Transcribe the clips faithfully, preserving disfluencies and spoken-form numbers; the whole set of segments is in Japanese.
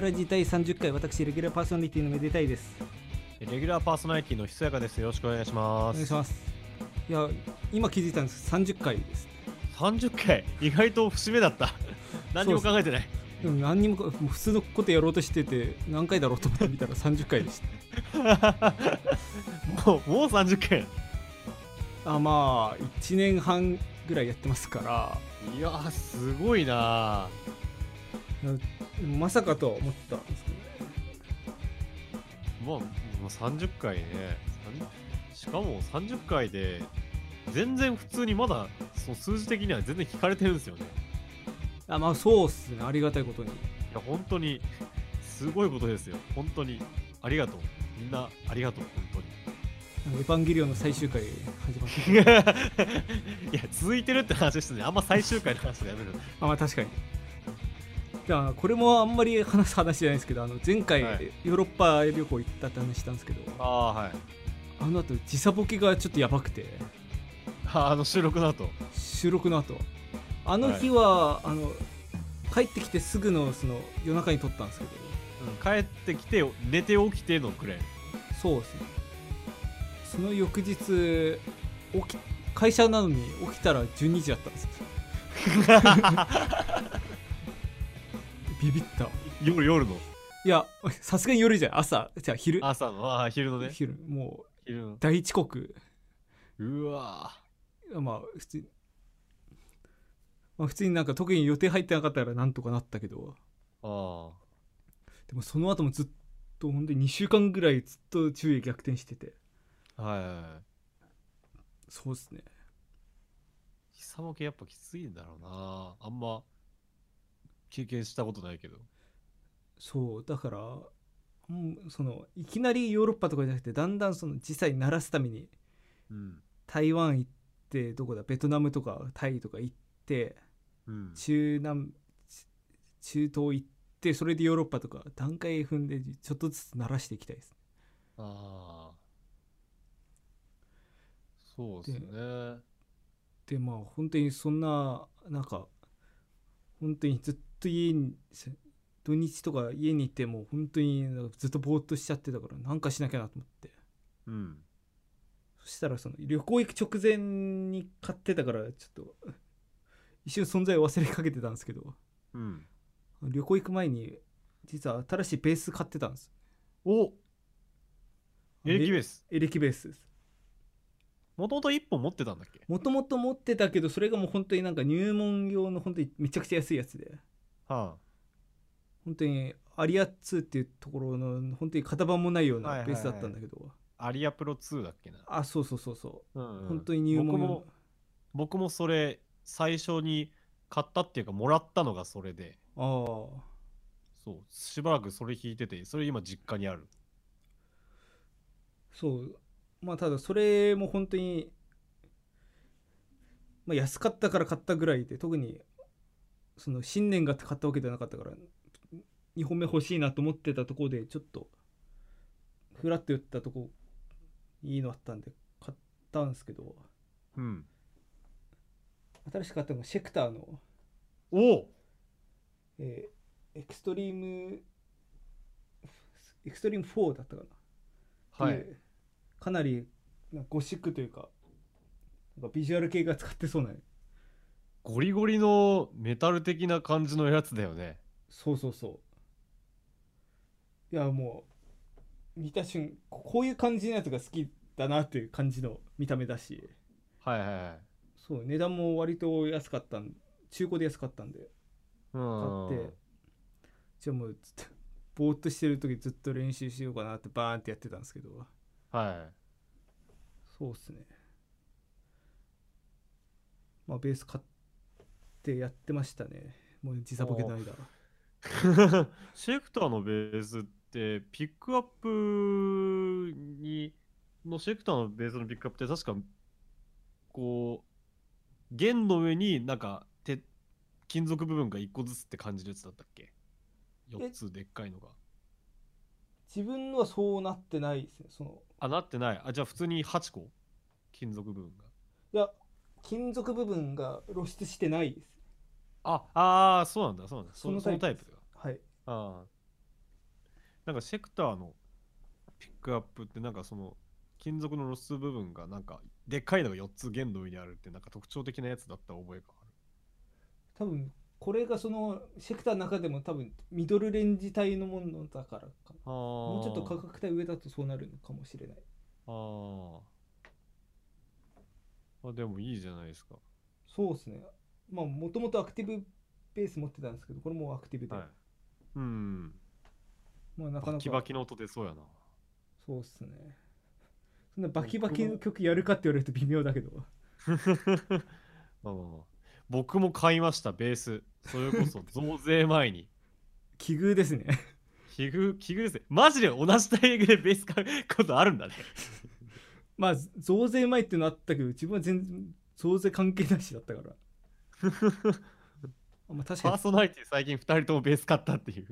クラジだいさんじゅっかい、私レギュラーパーソナリティのめでたいです。レギュラーパーソナリティのひそやかです。よろしくお願いします。お願いします。いや、今気づいたんです。さんじゅっかいです。さんじゅっかい、意外と節目だった。何にも考えてない。でも何にももう普通のことやろうとしてて、何回だろうと思ってみたらさんじゅっかいでした。もうもうさんじゅっかい。あ、まあいちねんはんぐらいやってますから。いやー、すごいな。まさかとは思ったんですけど、まあ、もうさんじゅっかいね。しかもさんじゅっかいで全然普通にまだその数字的には全然聞かれてるんですよね。あ、まあそうっすね。ありがたいことに。いや、本当にすごいことですよ。本当にありがとう。みんなありがとう。本当にエヴァンゲリオンの最終回始まったいや、続いてるって話ですね。あんま最終回の話でやめるあ、まあ確かに。じゃあこれもあんまり話す話じゃないですけど、あの前回、はい、ヨーロッパ旅行行ったって話したんですけど、ああ、はい、あの後時差ボケがちょっとやばくて、あの収録の後収録の後あの日は、はい、あの帰ってきてすぐのその夜中に撮ったんですけど、うん、帰ってきて寝て起きてのくらい。そうですね。その翌日起き会社なのに起きたらじゅうにじだったんですよビビった。夜夜のいや、さすがに夜じゃん。朝じゃあ昼朝のあ昼のね昼もう昼の大遅刻。うわ、まあ普通に、まあ、普通になんか特に予定入ってなかったらなんとかなったけど、あでもその後もずっと本当ににしゅうかんぐらいずっと昼夜逆転してて、はいはいはい、そうですね。時差ボケやっぱきついんだろうな。あんま経験したことないけど。そうだから、うん、そのいきなりヨーロッパとかじゃなくて、だんだんその時差に慣らすために、うん、台湾行ってどこだベトナムとかタイとか行って、うん、中南中東行って、それでヨーロッパとか段階踏んでちょっとずつ慣らしていきたいです。ああ、そうですね。で、でまあ本当にそんななんか本当にずっと家に土日とか家にいて、もう本当にずっとぼーっとしちゃってたから、なんかしなきゃなと思って、うん、そしたらその旅行行く直前に買ってたから、ちょっと一瞬存在を忘れかけてたんですけど、うん、旅行行く前に実は新しいベース買ってたんです。お、エレキベース。エレキベースです。もともといっぽん持ってたんだっけ。もともと持ってたけど、それがもう本当になんか入門用の本当にめちゃくちゃ安いやつで、はあ、本当にアリアツーっていうところの本当に型番もないようなベースだったんだけど、はいはいはい、アリアプロツーだっけな。あ、そうそうそうそう、うんうん、本当に入門用。僕も僕もそれ最初に買ったっていうかもらったのがそれで、ああ、そうしばらくそれ弾いてて、それ今実家にある。そうまあ、ただそれも本当に、まあ、安かったから買ったぐらいで、特にその新年が買ったわけじゃなかったから、にほんめ欲しいなと思ってたところでちょっとフラッと打ったとこいいのあったんで買ったんですけど、うん、新しく買ったのがシェクターのお、えー、エクストリームエクストリームフォーだったかな。はい、かなりゴシックというか、なんかビジュアル系が使ってそうな、ね、ゴリゴリのメタル的な感じのやつだよね。そうそうそう。いや、もう見た瞬こういう感じのやつが好きだなっていう感じの見た目だし、はいはいはい、そう値段も割と安かったん、中古で安かったんで買って、じゃあもうずっとぼーっとしてる時ずっと練習しようかなってバーンってやってたんですけど、はい、そうっすね。まあベース買ってやってましたね。もう時差ボケないだシェクターのベースってピックアップにのシェクターのベースのピックアップって確かこう弦の上になんか鉄金属部分がいっこずつって感じのやつだったっけ。よっつでっかいのが。自分のはそうなってないですね。そのあ、なってない。あ、じゃあ普通にはちこ金属部分が。いや、金属部分が露出してないです。ああ、そうなんだ、そうなんだ。そのタイプが。はい。ああ。なんかシェクターのピックアップってなんかその金属のロス部分がなんかでっかいのがよっつ弦の上にあるってなんか特徴的なやつだった覚えがある。多分これがそのシェクターの中でも多分ミドルレンジ帯のものだからか、もうちょっと価格帯上だとそうなるのかもしれない。ああ、でもいいじゃないですか。そうですね。まあもともとアクティブベース持ってたんですけど、これもアクティブで、はい、うん、まあなかなかバキバキの音出そうやな。そうっすね。そんなバキバキの曲やるかって言われると微妙だけどまあまあまあ僕も買いましたベース。それこそ増税前に奇遇ですね奇遇奇遇ですね。マジで同じタイミングでベース買うことあるんだねまあ増税前っていうのあったけど、自分は全然増税関係なしだったからあ、まあ、確かにパーソナリティ最近ふたりともベース買ったっていう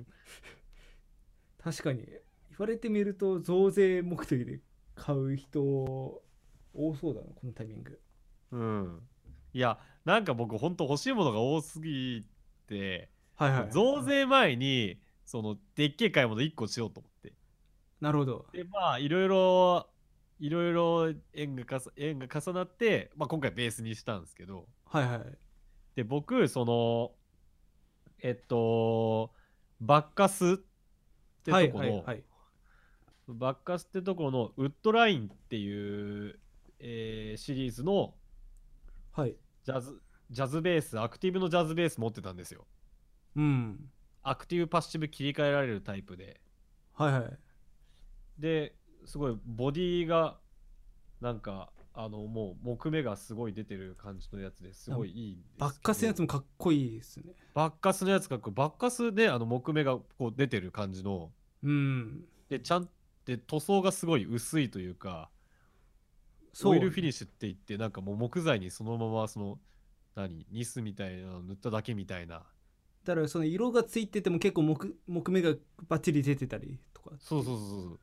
確かに言われてみると増税目的で買う人多そうだな、このタイミング。うん、いやなんか僕ほんと欲しいものが多すぎて、はいはいはい、増税前にそのでっけえ買い物いっこしようと思って。なるほど。でまあいろいろいろいろ縁がかさ縁が重なって、まあ、今回ベースにしたんですけど、はいはい。で僕そのえっとバッカスってとこの、はいはいはい、バッカスってとこのウッドラインっていう、えー、シリーズの、はい、ジャズジャズベース、アクティブのジャズベース持ってたんですよ。うん。アクティブパッシブ切り替えられるタイプで、はいはい。ですごいボディがなんかあのもう木目がすごい出てる感じのやつですごいいいんですけど、バッカスのやつもかっこいいですね。バッカスのやつかっこいい。バッカスであの木目がこう出てる感じの、うん。でちゃんで塗装がすごい薄いというか、オイルフィニッシュって言ってなんかもう木材にそのままその何ニスみたいなの塗っただけみたいな。だからその色がついてても結構 木, 木目がバッチリ出てたりとか。そうそうそうそう。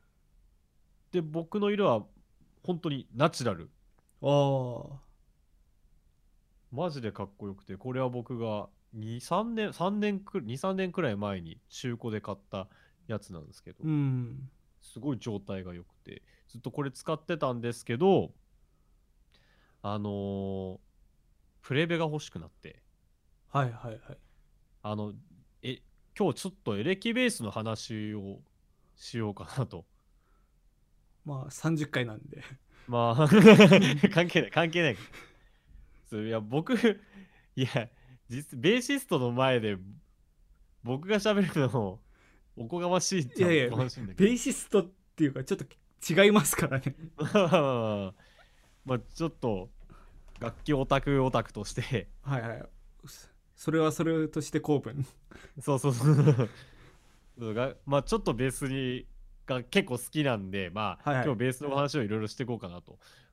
で僕の色は本当にナチュラル。ああ。マジでかっこよくて、これは僕がにさんねんさんねんくにさんねんくらい前に中古で買ったやつなんですけど。うん。すごい状態が良くてずっとこれ使ってたんですけど、あのー、プレベが欲しくなって、はいはいはい、あのえ今日ちょっとエレキベースの話をしようかなと。まあさんじゅっかいなんでまあ関係ない関係ない。それいや僕いや実ベーシストの前で僕が喋るのをおこがましいっていうかもしれないけど、いやいやベーシストっていうかちょっと違いますからねまあちょっと楽器オタクオタクとしてはいはい、それはそれとして公文そうそうそうまあちょっとベースにが結構好きなんで、まあ、はいはい、今日ベースの話をいろいろしていこうかなと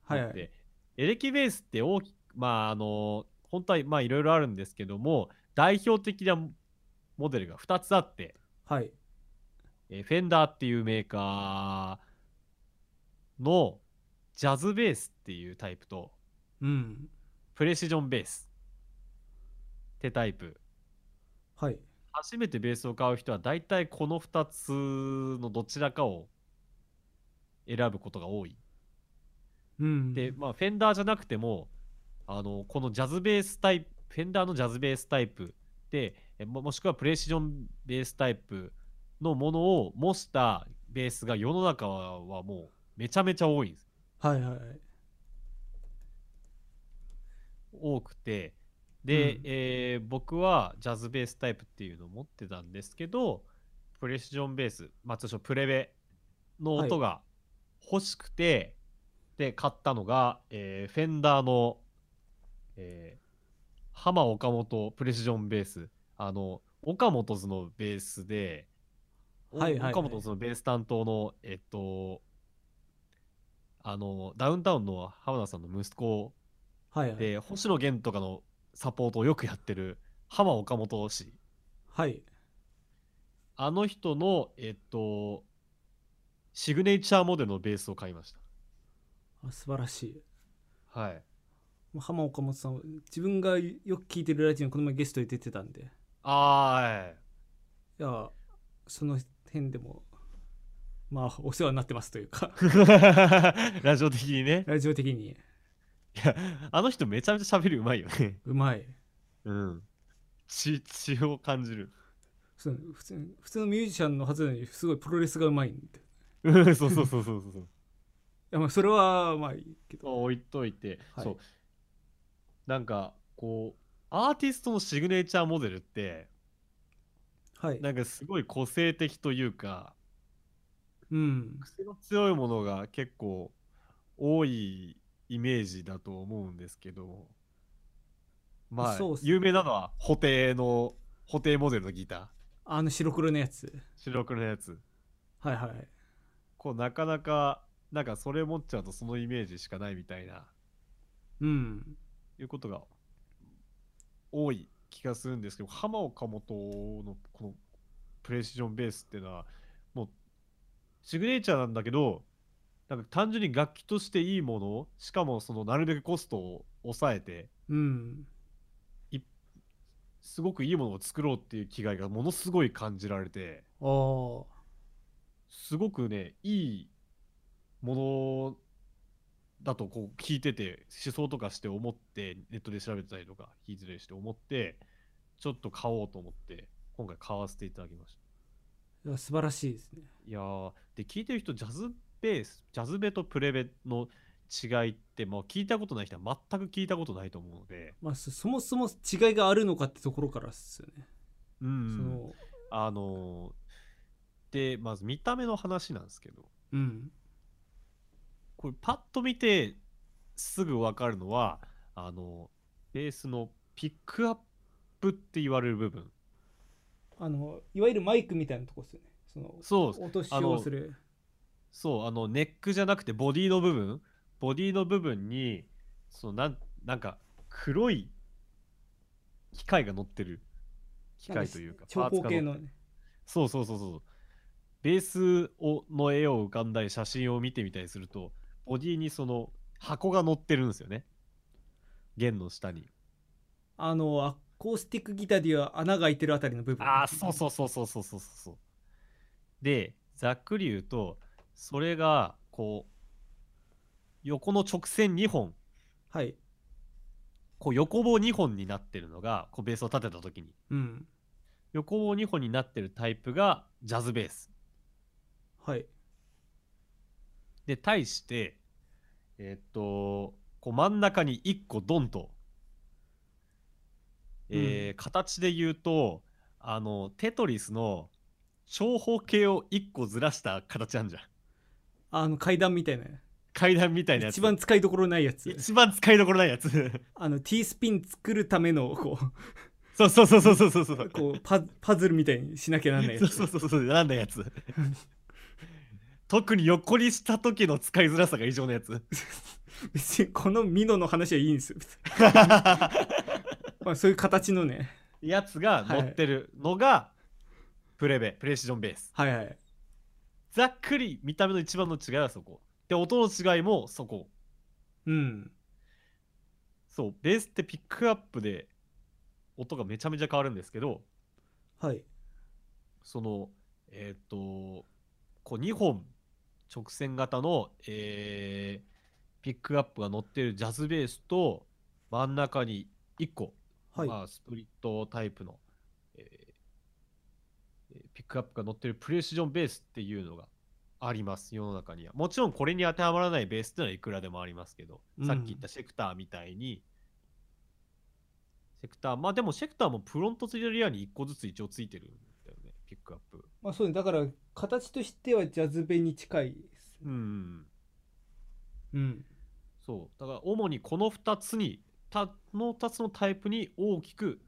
思って、はいはい、エレキベースって大きまああの本当はいろいろあるんですけども、代表的なモデルがふたつあって、はい、フェンダーっていうメーカーのジャズベースっていうタイプと、うん、プレシジョンベースってタイプ、はい、初めてベースを買う人はだいたいこのふたつのどちらかを選ぶことが多い、うん、で、まあ、フェンダーじゃなくてもあのこのジャズベースタイプ、フェンダーのジャズベースタイプでもしくはプレシジョンベースタイプのものを模したベースが世の中はもうめちゃめちゃ多いんです。はいはい、多くてで、うん、えー、僕はジャズベースタイプっていうのを持ってたんですけど、プレシジョンベース、まあ通称プレベの音が欲しくて、はい、で買ったのが、えー、フェンダーの、えー、浜岡本プレシジョンベース、あの岡本図のベースで。はいはいはい、岡本そのベース担当のえっとあのダウンタウンの浜田さんの息子で、はいはい、星野源とかのサポートをよくやってる浜岡本氏、はい、あの人のえっとシグネチャーモデルのベースを買いました。あ、素晴らしい。はい、浜岡本さん自分がよく聴いてるラジオにこの前ゲストで出てたんで、ああ、はい、いやその辺でもまあお世話になってますというかラジオ的にねラジオ的にいやあの人めちゃめちゃ喋りうまいよねうまいうん血血を感じる普通の、普通のミュージシャンのはずなのにすごいプロレスがうまいんでそうそうそうそうそうそういやまあそれはまあいいけど置いといて、はい、そうなんかこうアーティストのシグネチャーモデルって、はい、なんかすごい個性的というか、うん、癖の強いものが結構多いイメージだと思うんですけど、まあ、そうっすね、有名なのは布袋の布袋モデルのギター、あの白黒のやつ、白黒のやつ、はいはい、こうなかなかなんかそれ持っちゃうとそのイメージしかないみたいな、うん、いうことが多い気がするんですけど、浜岡本のこのプレシジョンベースっていうのはもうシグネチャーなんだけど、なんか単純に楽器としていいもの、しかもそのなるべくコストを抑えて、うん、いすごくいいものを作ろうっていう気概がものすごい感じられて、あーすごくねいいものだとこう聞いてて思想とかして思って、ネットで調べたりとか聞いてたりして思って、ちょっと買おうと思って今回買わせていただきました。いや素晴らしいですね。いやで聞いてる人ジャズベースジャズベとプレベの違いってもう聞いたことない人は全く聞いたことないと思うので、まあ、そもそも違いがあるのかってところからですよね。うん、そのあのでまず見た目の話なんですけど、うん、これパッと見てすぐ分かるのはあのベースのピックアップって言われる部分、あのいわゆるマイクみたいなとこですよね。そのそう落としをする、そうあのネックじゃなくてボディの部分、ボディの部分にその な, なんか黒い機械が乗ってる、機械というか長方形のね、そうそうそうそう、ベースをの絵を浮かんだり写真を見てみたりするとボディにその箱が乗ってるんですよね、弦の下に。あのアコースティックギターでいう穴が開いてるあたりの部分。ああそうそうそうそうそうそうそう。でざっくり言うとそれがこう横の直線にほん、はい、こう横棒にほんになってるのがこうベースを立てた時に、うん、横棒にほんになってるタイプがジャズベース、はい。で対してえー、っとこう真ん中にいっこドンと、えーうん、形で言うとあのテトリスの長方形をいっこずらした形なんじゃん。あの階段みたいな、階段みたいなやつ、一番使いどころないやつ、一番使いどころないやつあの T スピン作るためのこうそうそうそうそうそうそうそうこう パ, パズルみたいにしなきゃなんないやつそうそうそうそうなんないやつ特に横にした時の使いづらさが異常なやつ別にこのミノの話はいいんですよまあそういう形のねやつが乗ってるのがプレベ、はい、プレシジョンベース、はいはい。ざっくり見た目の一番の違いはそこで、音の違いもそこ。うん、そう、ベースってピックアップで音がめちゃめちゃ変わるんですけど、はい、そのえっ、ー、とこうにほん直線型の、えー、ピックアップが乗ってるジャズベースと真ん中にいっこ、はい、まあ、スプリットタイプの、えー、ピックアップが乗ってるプレシジョンベースっていうのがあります、世の中には。もちろんこれに当てはまらないベースっていうのはいくらでもありますけど、うん、さっき言ったシェクターみたいにシェクター、まあでもシェクターもフロントツイートリアにいっこずつ一応ついてるんだよね、ピックアップ。まあそうね、だから形としてはジャズベに近いです、ね、うんうんそうだから主にこのふたつにたのふたつのタイプに大きく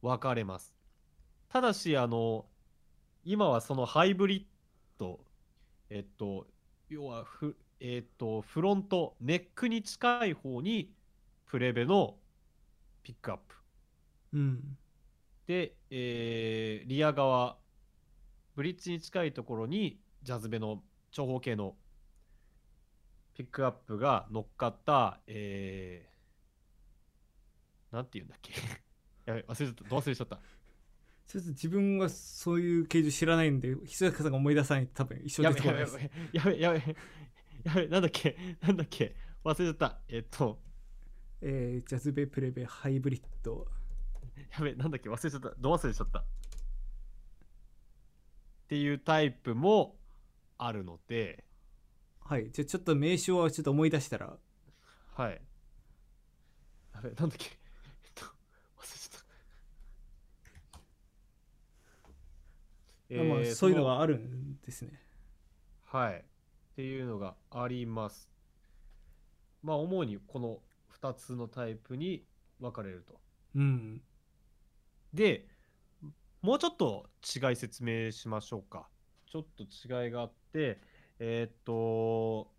分かれます。ただしあの今はそのハイブリッド、えっと要はフえっとフロントネックに近い方にプレベのピックアップ、うん、で、えー、リア側ブリッジに近いところにジャズベの長方形のピックアップが乗っかった、えー、なんていうんだっけやべ忘れちゃった、どう忘れちゃったちょっと自分はそういう形状知らないんで、ひそやかさんが思い出さないと多分一緒に出てこないです。やべやべやべやべやべ、なんだっけなんだっけ忘れちゃった。えっとえー、ジャズベプレベハイブリッド、やべなんだっけ忘れちゃった、ど忘れちゃったっていうタイプもあるので、はい、じゃちょっと名称はちょっと思い出したら、はい、やべなんだっけえっと忘れちゃった。えー、まあそういうのがあるんですね。はいっていうのがあります。まあ主にこのふたつのタイプに分かれると。うん、でもうちょっと違い説明しましょうか。ちょっと違いがあって、えー、っと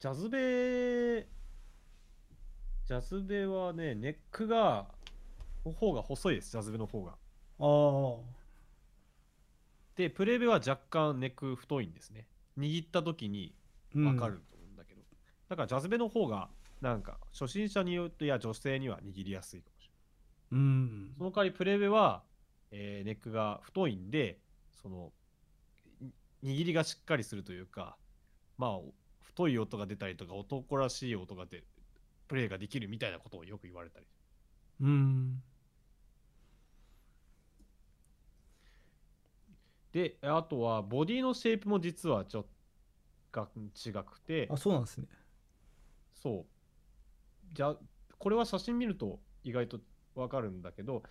ジャズベジャズベはね、ネックが方が細いです。ジャズベの方が。ああ。でプレベは若干ネック太いんですね。握った時に分かると思うんだけど、うん、だからジャズベの方がなんか初心者によってや女性には握りやすいかもしれない。うん、その代わりプレベは、えー、ネックが太いんで、その握りがしっかりするというか、まあ太い音が出たりとか男らしい音が出るプレイができるみたいなことをよく言われたり。うん、であとはボディのシェイプも実はちょっと違くて。あ、そうなんですね。そう。じゃこれは写真見ると意外と分かるんだけど、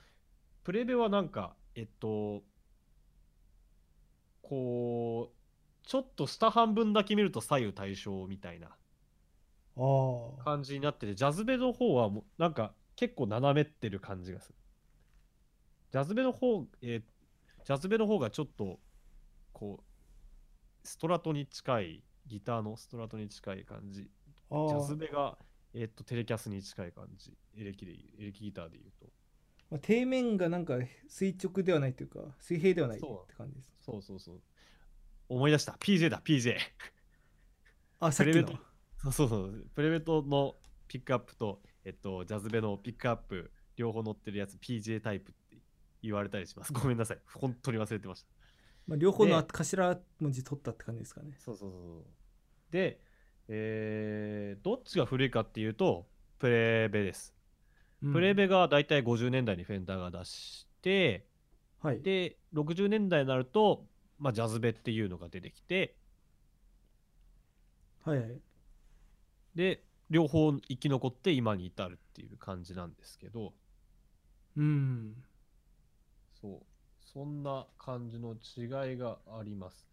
プレベはなんかえっとこうちょっと下半分だけ見ると左右対称みたいな感じになってて、ジャズベの方はもうなんか結構斜めってる感じがする。ジャズベの方、えー、ジャズベの方がちょっとこうストラトに近い、ギターのストラトに近い感じ。ジャズベがえっと、テレキャスに近い感じ、エレキでエレキギターでいうと、まあ、底面がなんか垂直ではないというか水平ではないって感じです。そうそうそう、思い出した。 ピージェー だ ピージェー あ、さっきのそうそうそう、プレベトのピックアップと、えっと、ジャズベのピックアップ両方乗ってるやつ ピージェー タイプって言われたりします。ごめんなさい、本当に忘れてました。まあ、両方の頭文字取ったって感じですかね。そうそうそう。でえー、どっちが古いかっていうとプレベです。プレベがだいたいごじゅうねんだいにフェンダーが出して、うん、はい、でろくじゅうねんだいになると、まあ、ジャズベっていうのが出てきて、はい、はい、で両方生き残って今に至るっていう感じなんですけど、うん、そう、そんな感じの違いがあります。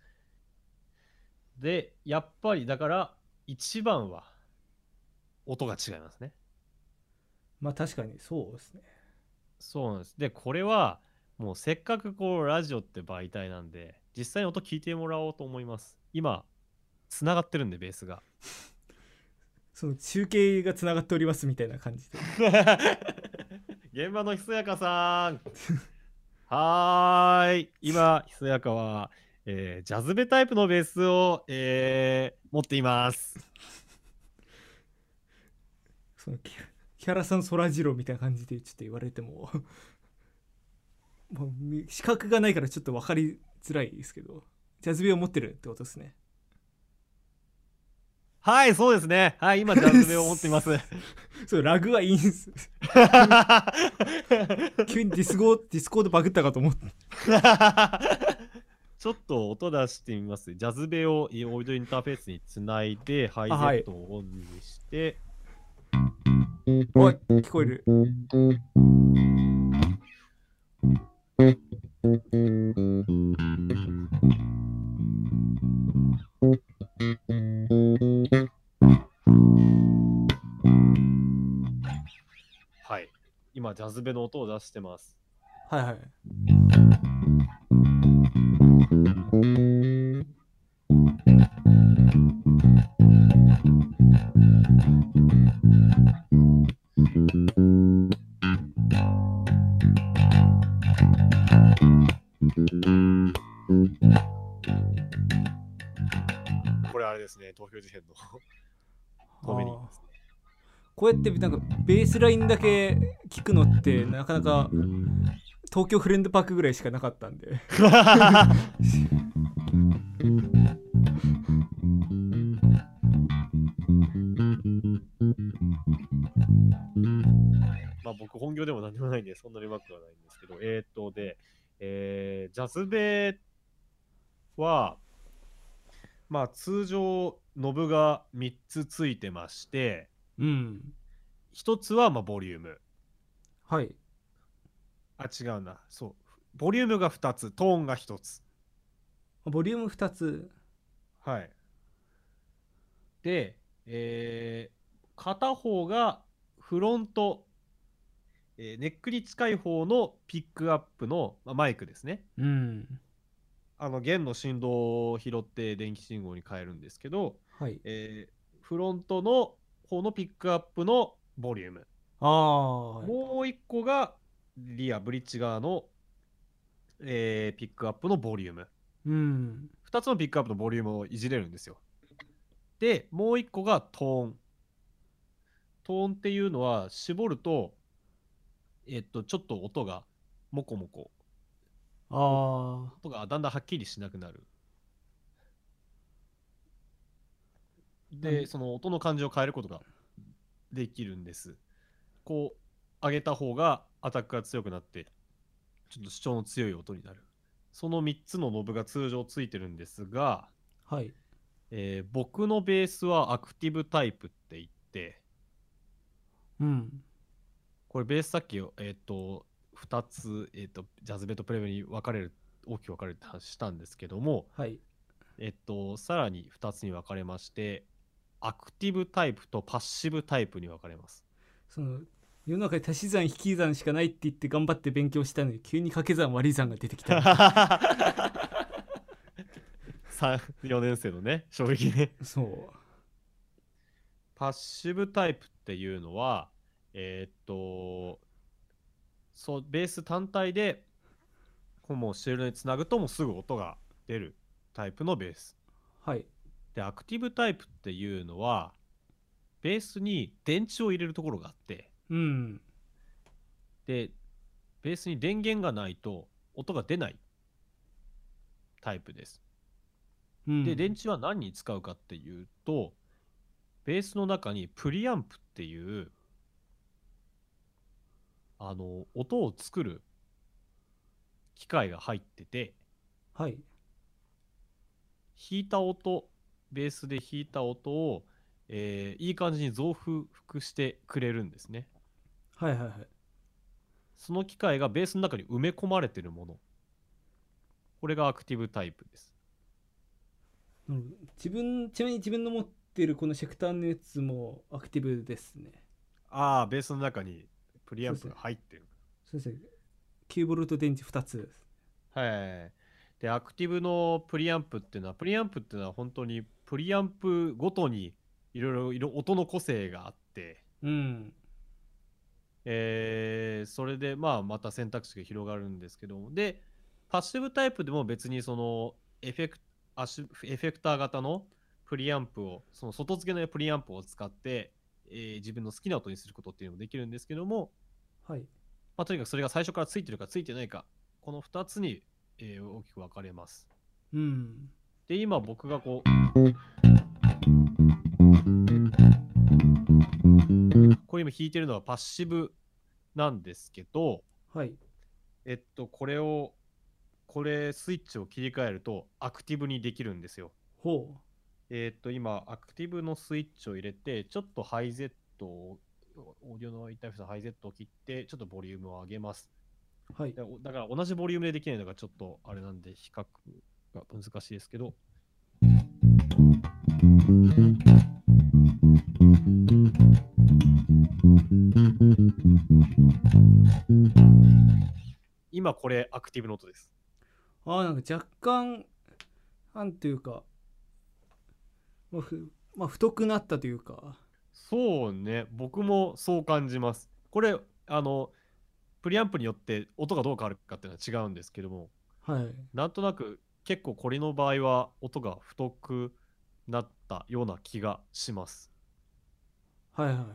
でやっぱりだから一番は音が違いますね。まあ確かにそうですね。そうなんです。でこれはもうせっかくこうラジオって媒体なんで実際に音聞いてもらおうと思います。今つながってるんでベースがその中継がつながっておりますみたいな感じで現場のひそやかさんはーい、今ひそやかはえー、ジャズベタイプのベースを、えー、持っていますそのキャラさんそらジローみたいな感じでちょっと言われてももう資格がないからちょっと分かりづらいですけど、ジャズベを持ってるってことですね。はい、そうですね。はい、今ジャズベを持っていますそうラグはいいんです急にディスコードバグったかと思ったちょっと音出してみます。ジャズベをオーディオインターフェースにつないでハイゼットをオンにして、はい、おい聞こえる。はい、今ジャズベの音を出してます。はいはいこれあれですね、東京事変の止めに行きますね。こうやってなんかベースラインだけ聞くのってなかなか東京フレンドパークぐらいしかなかったんでまあ僕本業でも何でもないんでそんなにうまくはないんですけど、えーっとで、えー、ジャズベはまあ通常ノブがみっつついてまして、うん、ひとつはまあボリューム、はい、あ違うな、そうボリュームがふたつ、トーンがひとつ、ボリュームふたつ、はい、で、えー、片方がフロント、えー、ネックに近い方のピックアップの、まあ、マイクですね、うん、あの弦の振動を拾って電気信号に変えるんですけど、はい、えー、フロントの方のピックアップのボリューム、あー、もう一個がリアブリッジ側の、えー、ピックアップのボリューム、うん、ふたつのピックアップのボリュームをいじれるんですよ。でもう一個がトーン、トーンっていうのは絞るとえっとちょっと音がモコモコ、あ音がだんだんはっきりしなくなる。で、その音の感じを変えることができるんです。こう上げた方がアタックが強くなって、ちょっと主張の強い音になる。そのみっつのノブが通常ついてるんですが、はい、えー、僕のベースはアクティブタイプって言って、うん、これベースさっきをえっとふたつ、えー、とジャズベとプレベに分かれる、大きく分かれるって話したんですけども、はい、えっとさらにふたつに分かれまして、アクティブタイプとパッシブタイプに分かれます。その世の中で足し算引き算しかないって言って頑張って勉強したのに急に掛け算割り算が出てきたよねん生のね衝撃ね。そう、パッシブタイプっていうのはえー、っとそうベース単体でもうシェルにつなぐともうすぐ音が出るタイプのベース、はい、でアクティブタイプっていうのはベースに電池を入れるところがあって、うん、でベースに電源がないと音が出ないタイプです、うん、で電池は何に使うかっていうとベースの中にプリアンプっていうあの音を作る機械が入ってて、はい、弾いた音、ベースで弾いた音を、えー、いい感じに増幅してくれるんですね。はいはいはい。その機械がベースの中に埋め込まれてるもの、これがアクティブタイプです。自分ちなみに自分の持ってるこのシェクターのやつもアクティブですね。ああ、ベースの中にプリアンプが入ってる。そうですね。きゅうボルト電池ふたつ。はい。で、アクティブのプリアンプっていうのは、プリアンプっていうのは本当にプリアンプごとにいろいろ音の個性があって、うん。えー、それでまあまた選択肢が広がるんですけども、で、パッシブタイプでも別にそのエフェク、アシ、エフェクター型のプリアンプを、その外付けのプリアンプを使って、えー、自分の好きな音にすることっていうのもできるんですけども、はい、まあ、とにかくそれが最初からついてるかついてないか、このふたつに、えー、大きく分かれます、うん、で今僕がこうこれ今弾いてるのはパッシブなんですけど、はい、えっとこれをこれスイッチを切り替えるとアクティブにできるんですよ。ほう。えっと今アクティブのスイッチを入れて、ちょっとハイゼットオーディオのインターフェースのハイゼットを切って、ちょっとボリュームを上げます。はい、だから同じボリュームでできないのがちょっとあれなんで比較が難しいですけど、今これアクティブの音です。ああ、なんか若干なんていうかまあ、ふまあ、太くなったというか。そうね、僕もそう感じます。これあのプリアンプによって音がどう変わるかっていうのは違うんですけども、はい、なんとなく結構これの場合は音が太くなったような気がします。はいはい。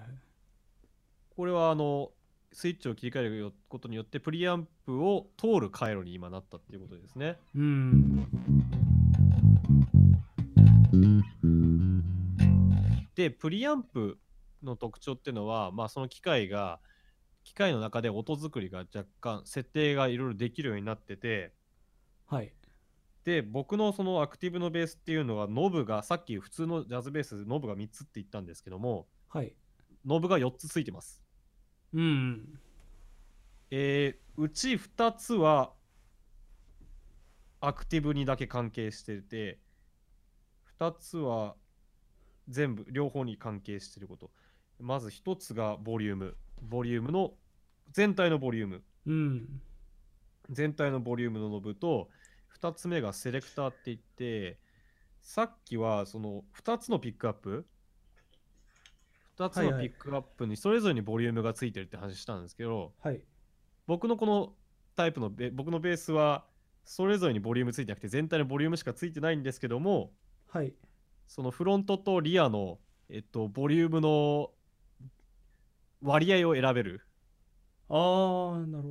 これはあのスイッチを切り替えることによってプリアンプを通る回路に今なったっていうことですね。うん。でプリアンプの特徴っていうのは、まあ、その機械が機械の中で音作りが若干設定がいろいろできるようになってて、はい。で僕のそのアクティブのベースっていうのはノブがさっき普通のジャズベースノブがみっつって言ったんですけども、はい、ノブがよっつついてます。うん。えー、うちふたつはアクティブにだけ関係してて、ふたつは全部両方に関係してること。まずひとつがボリューム、ボリュームの全体のボリューム、うん、全体のボリュームのノブと、ふたつめがセレクターって言って、さっきはそのふたつのピックアップ、ふたつのピックアップにそれぞれにボリュームがついてるって話したんですけど、はい、僕のこのタイプの僕のベースはそれぞれにボリュームついてなくて全体のボリュームしかついてないんですけども、はい、そのフロントとリアの、えっと、ボリュームの割合を選べる。あー、なる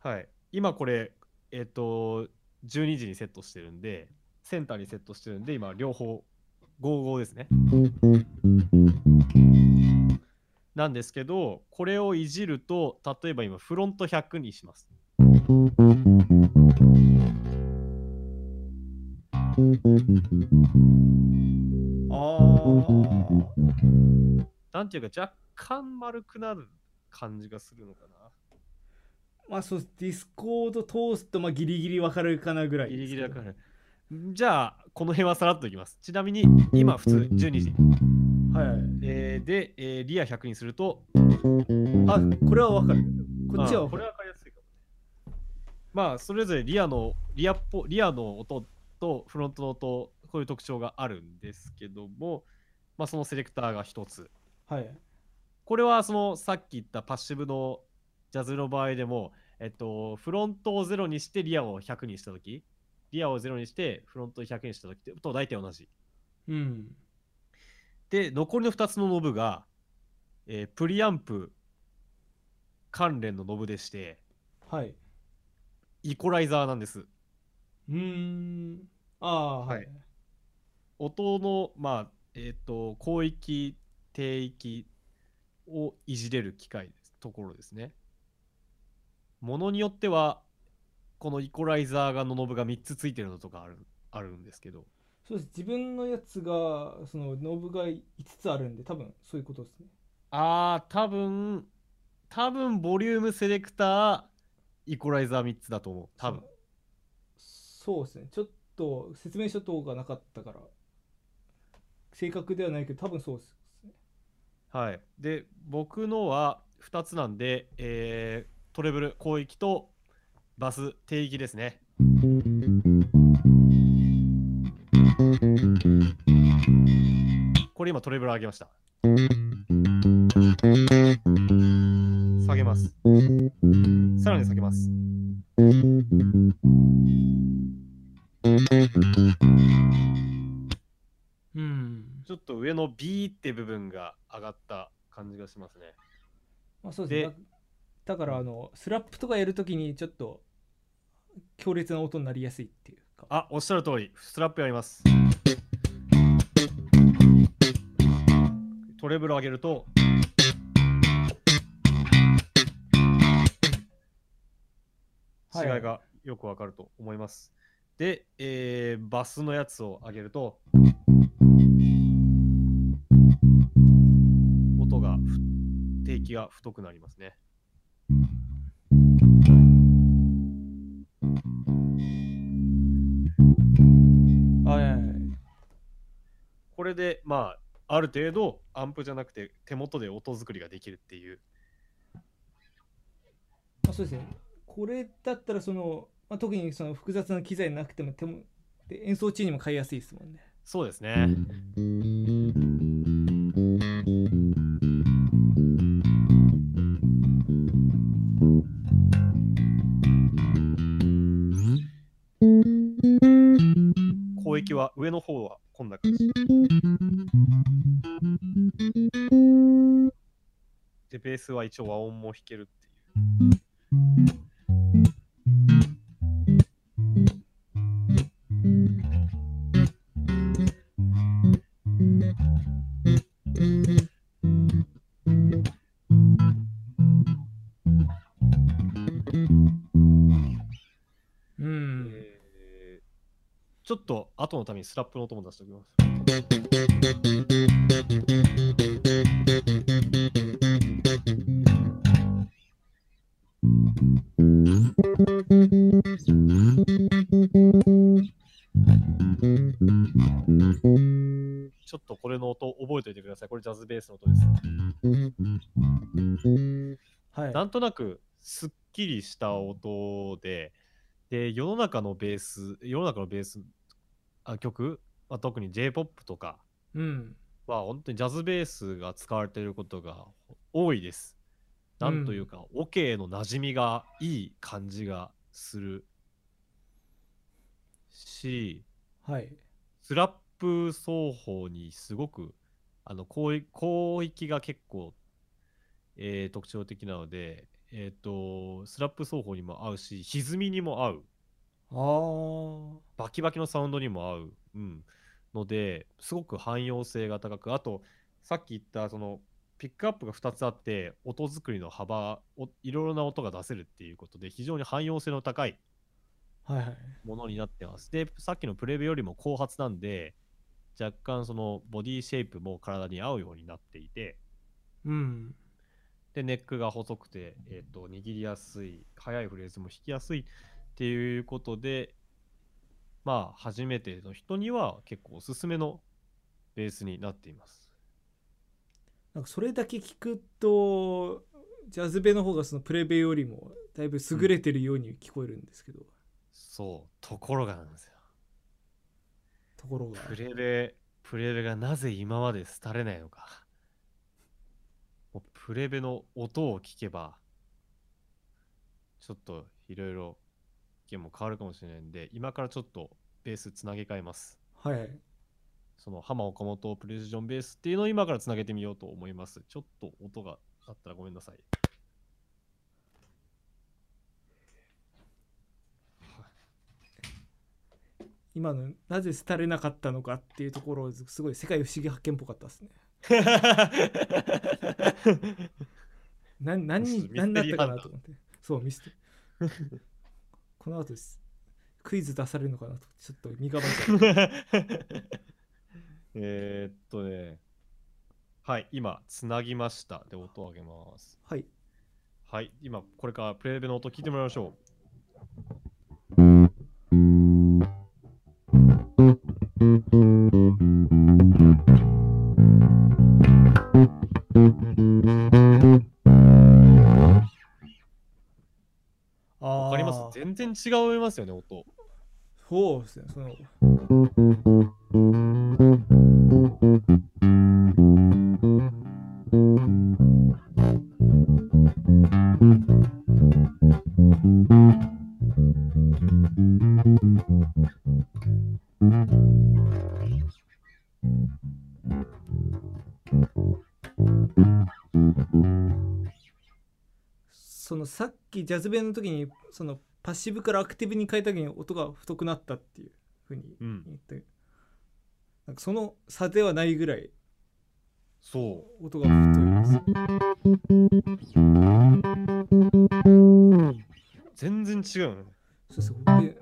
ほど。はい。今これ、えっと、じゅうにじにセットしてるんで、センターにセットしてるんで、今両方ごじゅうごですね。なんですけど、これをいじると、例えば今フロントひゃくにします。あー、なんていうか若干丸くなる感じがするのかな。まあそう、ディスコード通すとまあギリギリ分かるかなぐらい、ね、ギリギリ分かる。じゃあこの辺はさらっといきます。ちなみに今普通じゅうにじ、はい、はい、えー、で、えー、リアひゃくにすると、あ、これは分かる、こっちは分かる。これは分かりやすいかも。まあそれぞれリアのリアっぽリアの音とフロントの音、こういう特徴があるんですけども、まあ、そのセレクターがひとつ、はい、これはそのさっき言ったパッシブのジャズの場合でも、えっと、フロントをゼロにしてリアをひゃくにしたとき、リアをゼロにしてフロントをひゃくにしたときと大体同じ、うん、で残りのふたつのノブが、えー、プリアンプ関連のノブでして、はい、イコライザーなんです。うーん。ああ、はい、はい。音の、まあ、えっと、広域、低域をいじれる機械です、ところですね。ものによっては、このイコライザーがのノブがみっつついてるのとかある、あるんですけど。そうです。自分のやつが、そのノブがいつつあるんで、多分そういうことですね。ああ、多分、多分、ボリュームセレクター、イコライザーみっつだと思う。多分。そうですね、ちょっと説明書等がなかったから正確ではないけど多分そうですね。はい。で僕のはふたつなんで、えー、トレブル広域とバス低域ですね。これ今トレブル上げました。下げます。さらに下げます。うん、ちょっと上の B って部分が上がった感じがしますね。まあそうですね。だからあのスラップとかやるときにちょっと強烈な音になりやすいっていうか。あ、おっしゃる通り、スラップやります。トレブル上げると違いがよくわかると思います。はい、で、えー、バスのやつを上げると音が低域が太くなりますね。はいはいはい。これでまあある程度アンプじゃなくて手元で音作りができるっていう。あ、そうですね。これだったらその、まあ、特にその複雑な機材なくても手もで演奏中にも買いやすいですもんね。そうですね。広域は上の方はこんな感じ。でベースは一応和音も弾けるっていう。ちょっと後のためにスラップの音も出しておきます。ちょっとこれの音覚えておいてください。これジャズベースの音です。はい、なんとなくすっきりした音で、で世の中のベース、世の中のベースあ曲、まあ、特に J-ポップ とかは本当にジャズベースが使われていることが多いです。うん、なんというかオケの馴染みがいい感じがするし、はい、スラップ奏法にすごくあの広域が結構、えー、特徴的なので、えー、とスラップ奏法にも合うし歪みにも合う。あバキバキのサウンドにも合う、うん、のですごく汎用性が高く、あとさっき言ったそのピックアップがふたつあって音作りの幅をいろいろな音が出せるっていうことで非常に汎用性の高いものになってます、はいはい、でさっきのプレビよりも後発なんで若干そのボディシェイプも体に合うようになっていて、うん、でネックが細くて、えー、と握りやすい、速いフレーズも弾きやすいっていうことで、まあ初めての人には結構おすすめのベースになっています。なんかそれだけ聞くとジャズベの方がそのプレベよりもだいぶ優れてるように聞こえるんですけど、うん、そうところがなんですよ。ところがプレベプレベがなぜ今まで廃れないのか。もうプレベの音を聞けばちょっといろいろも変わるかもしれないんで、今からちょっとベースつなげ替えます。はい、その浜岡本プレシジョンベースっていうのを今からつなげてみようと思います。ちょっと音があったらごめんなさい。今のなぜ廃れなかったのかっていうところすごい世界不思議発見っぽかったですね。な何何だったかなと思って、そうミステリーこの後ですクイズ出されるのかなとちょっと身構えてえっとね、はい、今つなぎました。で音を上げます。はいはい、今これからプレベの音聞いてもらいましょう。わかります？全然違いますよね、音。そうですね、その。そのさっきジャズベの時にそのパッシブからアクティブに変えた時に音が太くなったっていう風に言って、うん、なんかその差ではないぐらいそう音が太いです。全然違うの。そうそうで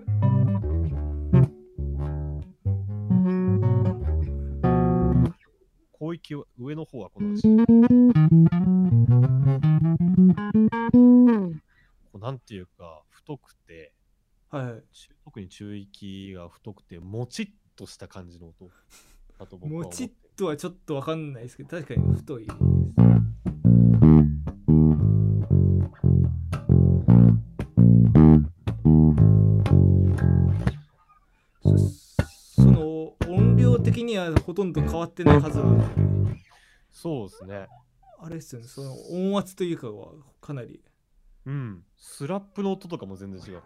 広域は上の方はこのなんていうか太くて、はい、特に中域が太くてもちっとした感じの音だと僕は思って。もちっとはちょっと分かんないですけど確かに太いです。そ、その音量的にはほとんど変わってないはずなんですけど、そうですね。あれですよね、その音圧というかはかなり。うん、スラップの音とかも全然違う。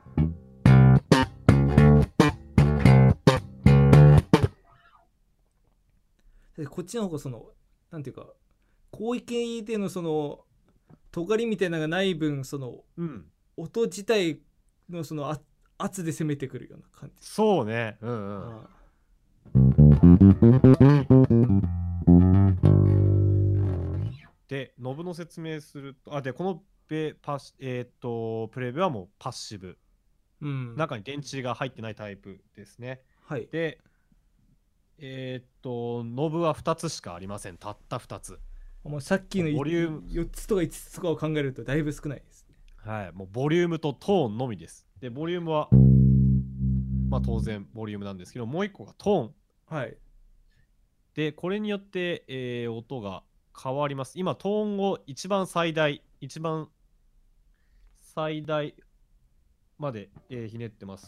こっちの方がそのなんていうか広域でのその尖りみたいなのがない分、その、うん、音自体のその圧で攻めてくるような感じ。そうね、うんうん。あでノブの説明すると、あでこのベパッ、えー、っとプレブはもうパッシブ、うん、中に電池が入ってないタイプですね。はい、でえー、っとノブはふたつしかありません。たったふたつ。もうさっきのボリュームよっつとかいつつとかを考えるとだいぶ少ないですね。はい、もうボリュームとトーンのみです。でボリュームはまあ当然ボリュームなんですけど、もういっこがトーン。はい、でこれによって、えー、音が変わります。今トーンを一番最大一番最大まで、えー、ひねってます。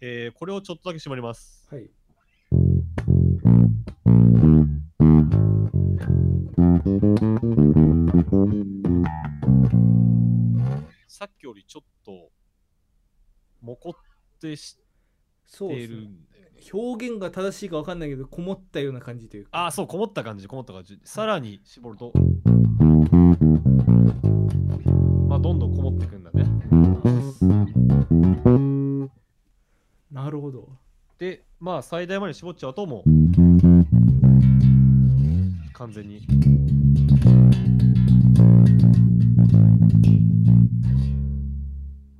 えー、これをちょっとだけ縛ります。はい。さっきよりちょっともこってしてるんで、ね、表現が正しいか分かんないけど、こもったような感じというか。ああ、そう、こもった感じ、こもった感じ。さらに絞ると、まあどんどんこもってくんだね。なるほど。で、まあ最大まで絞っちゃうともう完全に。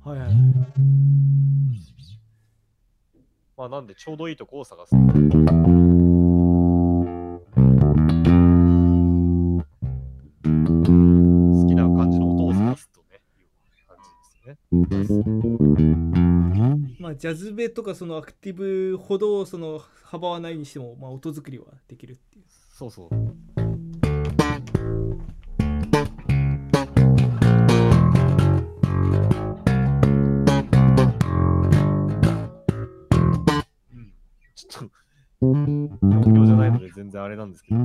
はいはい。まあなんでちょうどいいとこを探す。好きな感じの音を探すとね、いう感じですね。まあジャズベとかそのアクティブほどその幅はないにしても、まあ音作りはできるっていう。そうそう。音量じゃないので全然あれなんですけど、は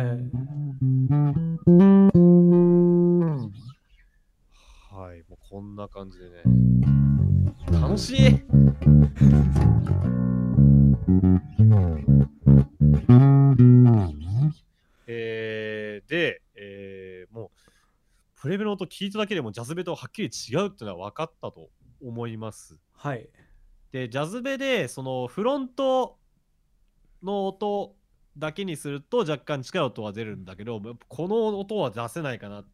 いはい、はい、もうこんな感じでね、楽しい。えー、で、えー、もうプレベの音聞いただけでもジャズベとはっきり違うっていうのは分かったと思います。はい。でジャズベでそのフロントの音だけにすると若干近い音は出るんだけど、この音は出せないかなっ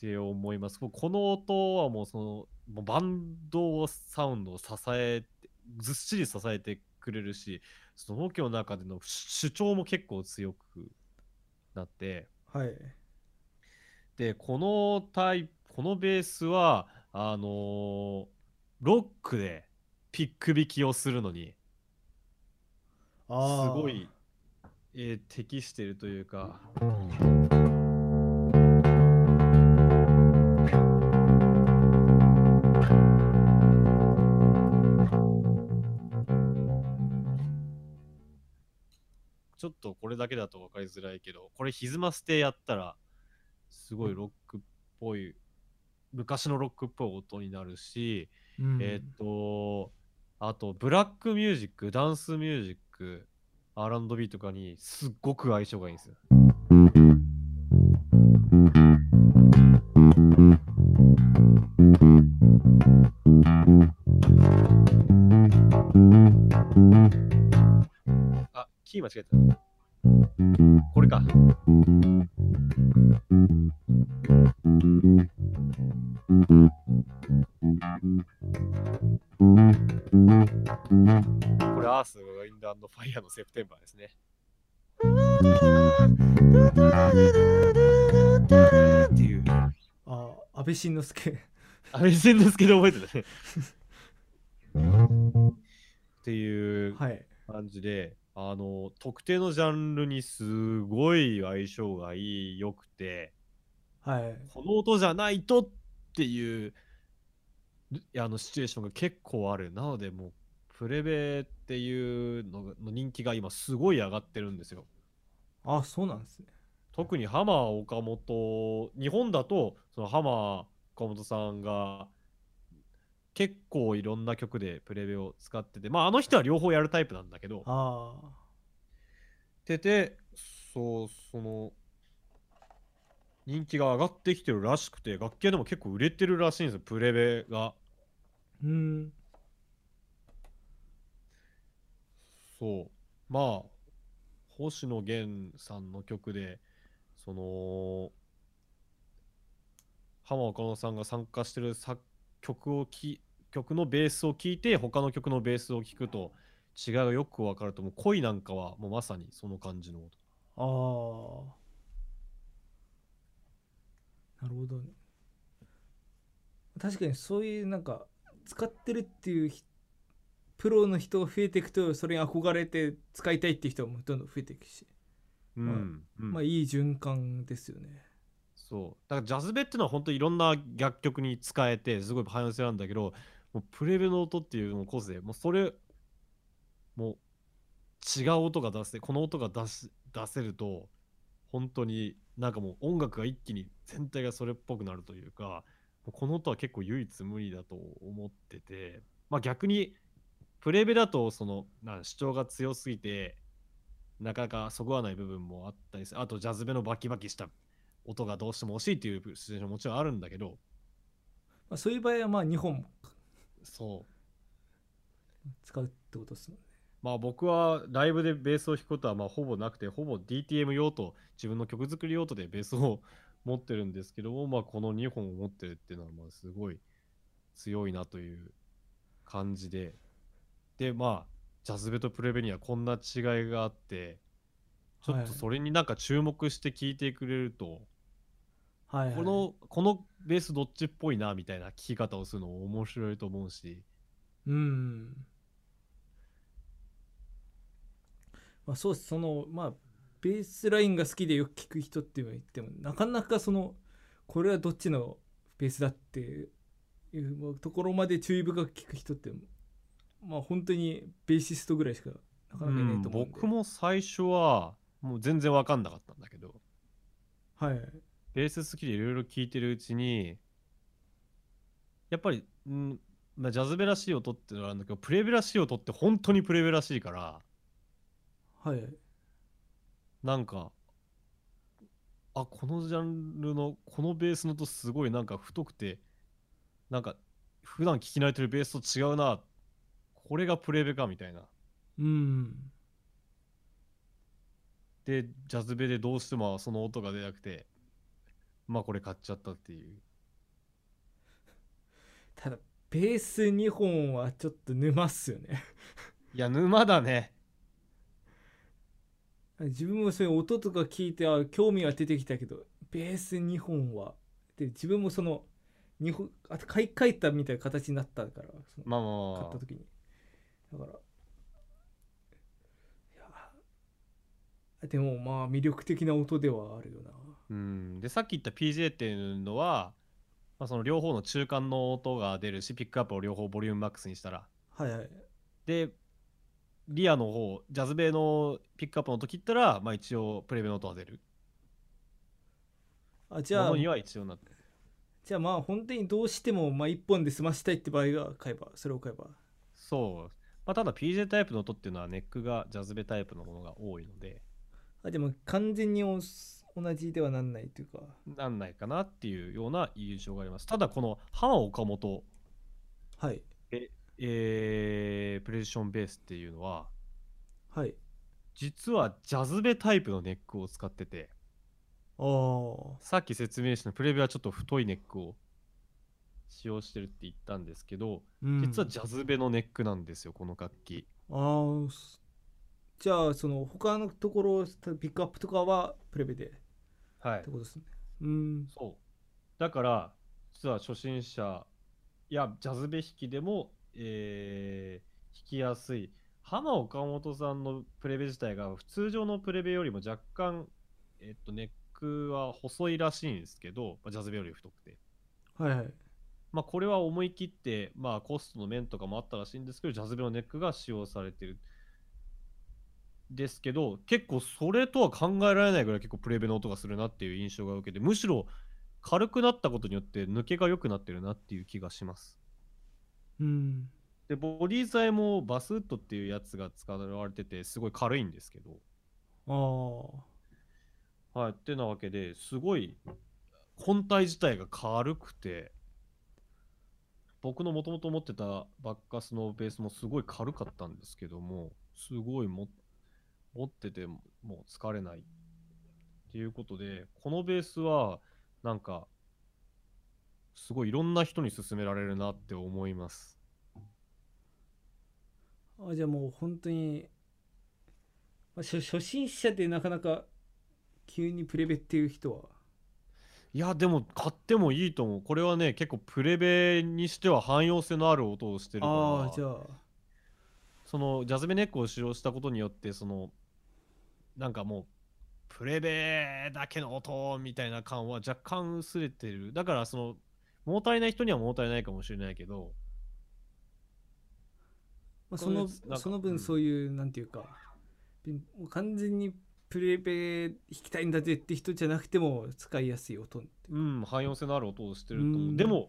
て思います。この音はもうそのもうバンドサウンドを支えてずっしり支えてくれるし、その音の中での主張も結構強くなって、はい、でこのタイプこのベースはあのロックでピック弾きをするのにすごい、えー、適してるというか、ちょっとこれだけだと分かりづらいけど、これ歪ませてやったらすごいロックっぽい、昔のロックっぽい音になるし、うん、えっとあとブラックミュージック、ダンスミュージック、アールアンドビー とかにすっごく相性がいいんですよ。あ、キー間違えた。これか。これアースウィンド&ファイアのセプテンバーですね。っていう。ああ、安倍晋之助。安倍晋之助で覚えてたね。っていう感じで、はい、あの特定のジャンルにすごい相性がいい、良くて、はい、この音じゃないとっていうあのシチュエーションが結構ある。なのでもうプレベっていうのの人気が今すごい上がってるんですよ。あ、そうなんですね。特にハマー岡本、日本だとそのハマー岡本さんが結構いろんな曲でプレベを使ってて、まああの人は両方やるタイプなんだけど、あてて、そうその人気が上がってきてるらしくて、楽器屋でも結構売れてるらしいんですよ、プレベが。うん、そう、まあ星野源さんの曲でその浜岡野さんが参加してる作曲をき曲のベースを聴いて他の曲のベースを聴くと違いがよく分かると、もう恋なんかはもうまさにその感じの音。ああ、なるほどね。確かにそういうなんか使ってるっていうプロの人が増えていくと、それに憧れて使いたいっていう人もどんどん増えていくし、うん、まあ、うん、まあいい循環ですよね。そうだからジャズベってのは本当にいろんな楽曲に使えてすごい汎用性なんだけど、もうプレベの音っていうのをコースでもうそれもう違う音が出せこの音が出し出せると本当になんかもう音楽が一気に全体がそれっぽくなるというか、もうこの音は結構唯一無二だと思ってて、まあ逆にプレベだとそのなん主張が強すぎてなかなかそぐわない部分もあったりする。あとジャズベのバキバキした音がどうしても惜しいっていうシチュエーションももちろんあるんだけど、まあ、そういう場合はまあにほんそう使うってことですもんね。まあ僕はライブでベースを弾くことはまあほぼなくて、ほぼ ディーティーエム 用と自分の曲作り用途でベースを持ってるんですけども、まあこのにほんを持ってるっていうのはまあすごい強いなという感じで、でまあジャズベとプレベにはこんな違いがあって、ちょっとそれになんか注目して聴いてくれると、はい、はいはい、このこのベースどっちっぽいなみたいな聴き方をするのも面白いと思うし、うん、まあそうです。そのまあベースラインが好きでよく聴く人っていうのは言ってもなかなかそのこれはどっちのベースだっていうところまで注意深く聴く人ってまあ本当にベーシストぐらいしかなかなかいないと思うんで、うん、僕も最初はもう全然分かんなかったんだけど、はい、ベース好きでいろいろ聴いてるうちにやっぱり、ん、まあ、ジャズベらしい音ってのはあるんだけど、プレベらしい音って本当にプレベらしいから、はい、なんかあこのジャンルのこのベースの音すごいなんか太くてなんか普段聴き慣れてるベースと違うな、これがプレベかみたいな。うん、でジャズベでどうしてもその音が出なくて、まあこれ買っちゃったっていう。ただベースにほんはちょっと沼っすよね。いや沼だね。自分もそういう音とか聞いては興味は出てきたけど、ベースにほんはで自分もそのにほんあと買い替えたみたいな形になったから、そのまあまあ買った時にだからいやでもまあ魅力的な音ではあるよな。うん、でさっき言った ピージェー っていうのは、まあ、その両方の中間の音が出るし、ピックアップを両方ボリュームマックスにしたら、はいはい、でリアの方ジャズベのピックアップの時ったら、まあ、一応プレベの音が出る。あ、じゃあものには一応なって、じゃあまあ本当にどうしてもまあいっぽんで済ましたいって場合が買えばそれを買えばそう、まあ、ただ ピージェー タイプの音っていうのはネックがジャズベタイプのものが多いので、あでも完全に押す同じではなんないというかなんないかなっていうような印象があります。ただこの浜岡本、はい、ええー、プレジションベースっていうのは、はい、実はジャズベタイプのネックを使ってて、おさっき説明したプレビューはちょっと太いネックを使用してるって言ったんですけど、うん、実はジャズベのネックなんですよこの楽器。ああ、じゃあその他のところピックアップとかはプレビューで、はい、ってことですね。うん。そう。だから実は初心者やジャズベ弾きでも、えー、弾きやすい。浜岡本さんのプレベ自体が普通常のプレベよりも若干、えっと、ネックは細いらしいんですけど、まあ、ジャズベより太くて。はいはい。まあこれは思い切って、まあコストの面とかもあったらしいんですけど、ジャズベのネックが使用されてる。ですけど結構それとは考えられないぐらい結構プレベの音がするなっていう印象が受けて、むしろ軽くなったことによって抜けが良くなってるなっていう気がします。うん、でボディ材もバスウッドっていうやつが使われててすごい軽いんですけど、ああ、はい、ってなわけですごい本体自体が軽くて、僕のもともと持ってたバッカスのベースもすごい軽かったんですけども、すごいも持っててもう疲れないっていうことで、このベースはなんかすごいいろんな人に勧められるなって思います。あ、じゃあもう本当に、まあ、初, 初心者でなかなか急にプレベっていう人は、いやでも買ってもいいと思う。これはね結構プレベにしては汎用性のある音をしてるから、あ、じゃあそのジャズベネックを使用したことによって、そのなんかもうプレベだけの音みたいな感は若干薄れてる。だからその物足りない人には物足りないかもしれないけど、まあ、そのその分そういう、うん、なんていうかもう完全にプレベ弾きたいんだぜって人じゃなくても使いやすい音って、うん、汎用性のある音をしてると思う。でも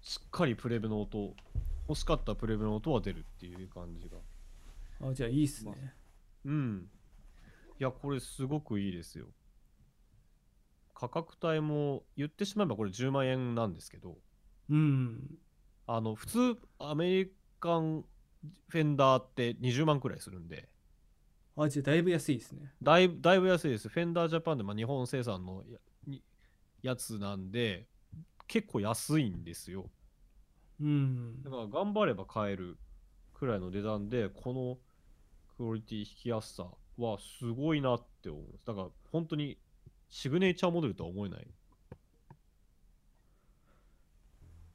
しっかりプレベの音、欲しかったプレベの音は出るっていう感じが、あ、じゃあいいっすね、まあ、うん、いやこれすごくいいですよ。価格帯も言ってしまえばこれじゅうまんえんなんですけど、うん、あの普通アメリカンフェンダーってにじゅうまんくらいするんで、あ、じゃあだいぶ安いですね。だいぶ、だいぶ安いです。フェンダージャパンで、まあ、日本生産の や, やつなんで結構安いんですよ。うん、だから頑張れば買えるくらいの値段で、このクオリティ、弾きやすさはすごいなって思う。だから本当にシグネチャーモデルとは思えない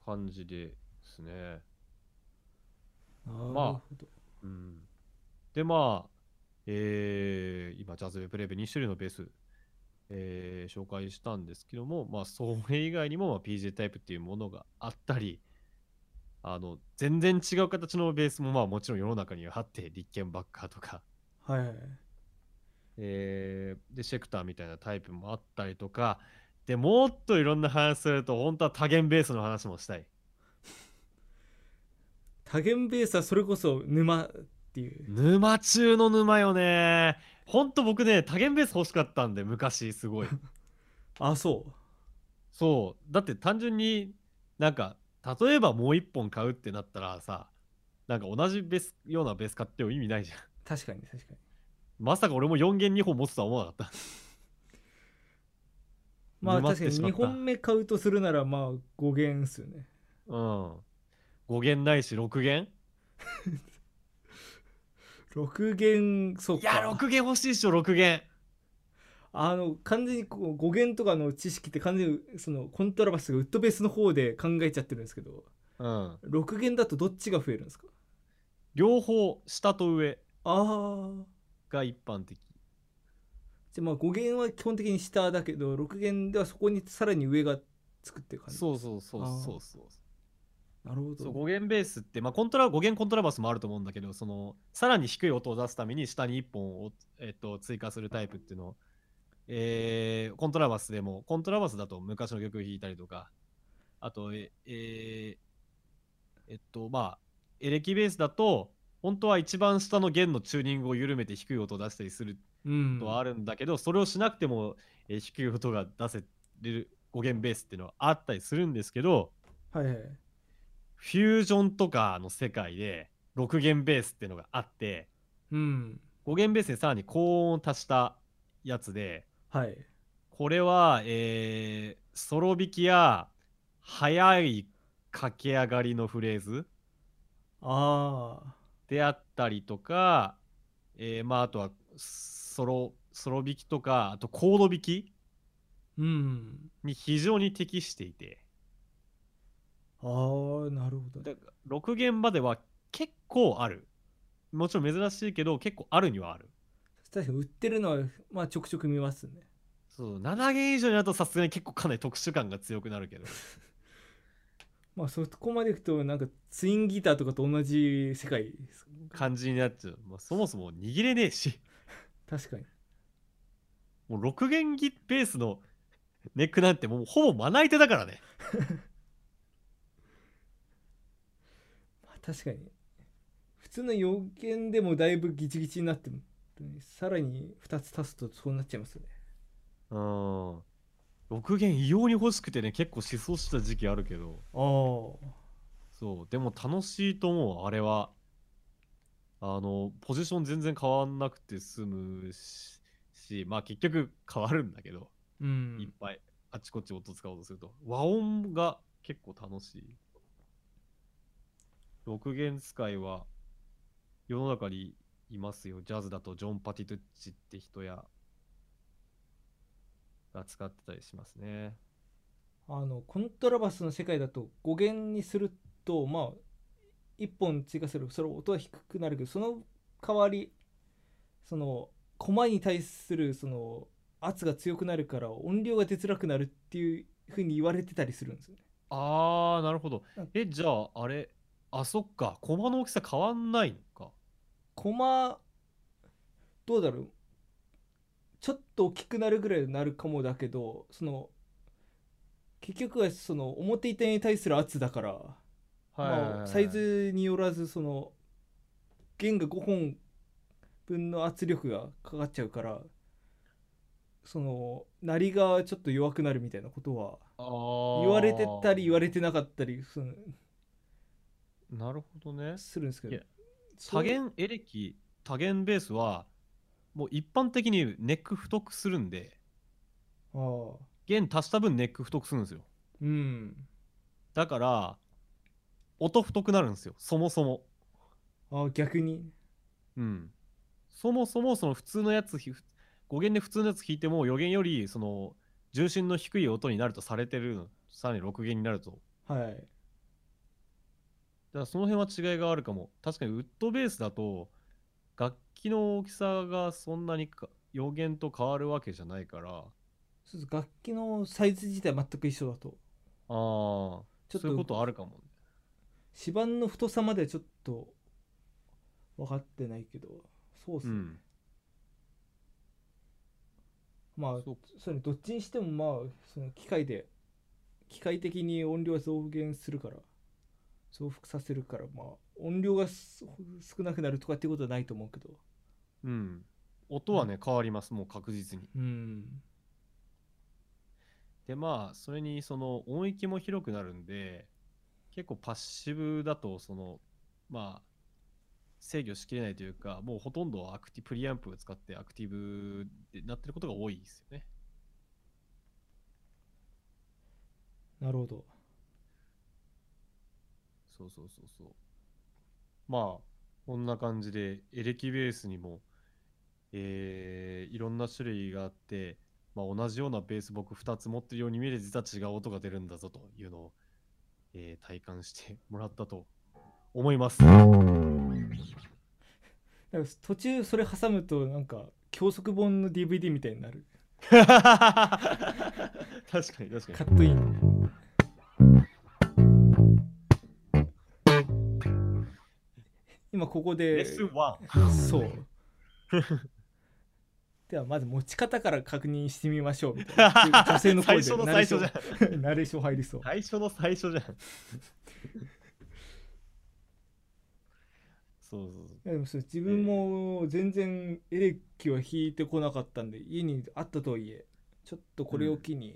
感じですね。まあ、うん、でまあ、えー、今ジャズベプレベに種類のベース、えー、紹介したんですけども、まあそれ以外にも、まあ、ピージェー タイプっていうものがあったり、あの全然違う形のベースもまあもちろん世の中にはあって、リッケンバッカーとか、はい、えー、でシェクターみたいなタイプもあったりとかで、もっといろんな話すると本当は多元ベースの話もしたい。多元ベースはそれこそ沼っていう、沼中の沼よね。ほんと僕ね多元ベース欲しかったんで昔すごいあ、そうそう、だって単純になんか例えばもう一本買うってなったらさ、なんか同じベースようなベース買っても意味ないじゃん。確かに確かに。まさか俺もよんげんにほん持つとは思わなかったまあ確かににほんめ買うとするならまあごげんっすよね。うん、ごげんないしろくげんろくげん、そっか、いやろくげん欲しいっしょ。ろくげん、あの完全にこうごげんとかの知識って完全にそのコントラバスがウッドベースの方で考えちゃってるんですけど、うん、ろくげんだとどっちが増えるんですか？両方、下と上、あが一般的。じゃあまあご弦は基本的に下だけど、ろく弦ではそこにさらに上がつくっていう感じ。そうそうそうそうそう、なるほど。そう、ご弦ベースって、まあ、コントラご弦コントラバスもあると思うんだけど、そのさらに低い音を出すために下にいっぽんを、えっと、追加するタイプっていうのを、えー、コントラバスでも、コントラバスだと昔の曲を弾いたりとか、あとええー、えっとまあエレキベースだと本当は一番下の弦のチューニングを緩めて低い音を出したりするとはあるんだけど、うん、それをしなくても、えー、低い音が出せるご弦ベースっていうのはあったりするんですけど、はいはい、フュージョンとかの世界でろく弦ベースっていうのがあって、うん、ご弦ベースにさらに高音を足したやつで、はい、これは、えー、ソロ弾きや速い駆け上がりのフレーズ、ああ、であったりとか、えー、まああとはソロソロ弾きとか、あとコード弾き、うん、に非常に適していて、あー、なるほど。だからろく弦までは結構ある。もちろん珍しいけど結構あるにはある。確かに売ってるのはまあちょくちょく見ますね。そう、なな弦以上になるとさすがに結構かなり特殊感が強くなるけどまあそこまでいくとなんかツインギターとかと同じ世界感じになっちゃう、まあ、そもそも握れねえし確かにもうろく弦ベースのネックなんてもうほぼまな板だからね確かに普通の要件でもだいぶギチギチになってもさらにふたつ足すとそうなっちゃいますよね。ああろく弦異様に欲しくてね、結構思想した時期あるけど、ああそうでも楽しいと思う。あれはあのポジション全然変わんなくて済むし、まあ結局変わるんだけど、うん、いっぱいあちこち音使おうとすると和音が結構楽しい。ろく弦使いは世の中にいますよ。ジャズだとジョン・パティトゥッチって人やが使ってたりしますね。あのコントラバスの世界だとご弦にするとまあいっぽん追加する、それ音は低くなるけど、その代わりその駒に対するその圧が強くなるから音量が出づらくなるっていうふうに言われてたりするんですよね。ああなるほど。えじゃああれあそっか駒の大きさ変わんないのか。駒どうだろう、ちょっと大きくなるぐらいになるかもだけど、その結局はその表板に対する圧だから、まあ、サイズによらずその弦がごほんぶんの圧力がかかっちゃうからその鳴りがちょっと弱くなるみたいなことは言われてたり言われてなかったりそのなるほどねするんですけど、多弦エレキ多弦ベースはもう一般的にネック太くするんで、あ弦足した分ネック太くするんですよ、うん、だから音太くなるんですよそもそも。あ逆にうんそもそもその普通のやつご弦で普通のやつ弾いてもよ弦よりその重心の低い音になるとされてるの、さらにろく弦になると、はい、だからその辺は違いがあるかも。確かにウッドベースだと楽器の大きさがそんなによ弦と変わるわけじゃないから、そう楽器のサイズ自体全く一緒だと、ああそういうことあるかもね。指板の太さまではちょっと分かってないけど、そうっすね、うん、まあ そ, それどっちにしてもまあその機械で機械的に音量は増減するから増幅させるからまあ音量が少なくなるとかっていうことはないと思うけど、うん音はね、うん、変わりますもう確実に。うんでまあそれにその音域も広くなるんで結構パッシブだとそのまあ制御しきれないというか、もうほとんどアクティプリアンプを使ってアクティブになってることが多いですよね。なるほど。そうそうそうそう。まあこんな感じでエレキベースにも、えー、いろんな種類があって、まあ、同じようなベース僕ふたつ持ってるように見えて実は違う音が出るんだぞというのを、えー、体感してもらったと思います。なんか途中それ挟むとなんか教則本の ディーブイディー みたいになる。確かに確かに。カットイン。今ここで。レッスンいち。そう。ではまず持ち方から確認してみましょう。女性の声で。最初の最初じゃん。ナレーション入りそう。最初の最初じゃん。そうそうそう。でもそれ自分も全然エレキは弾いてこなかったんで、えー、家にあったとはいえちょっとこれを機に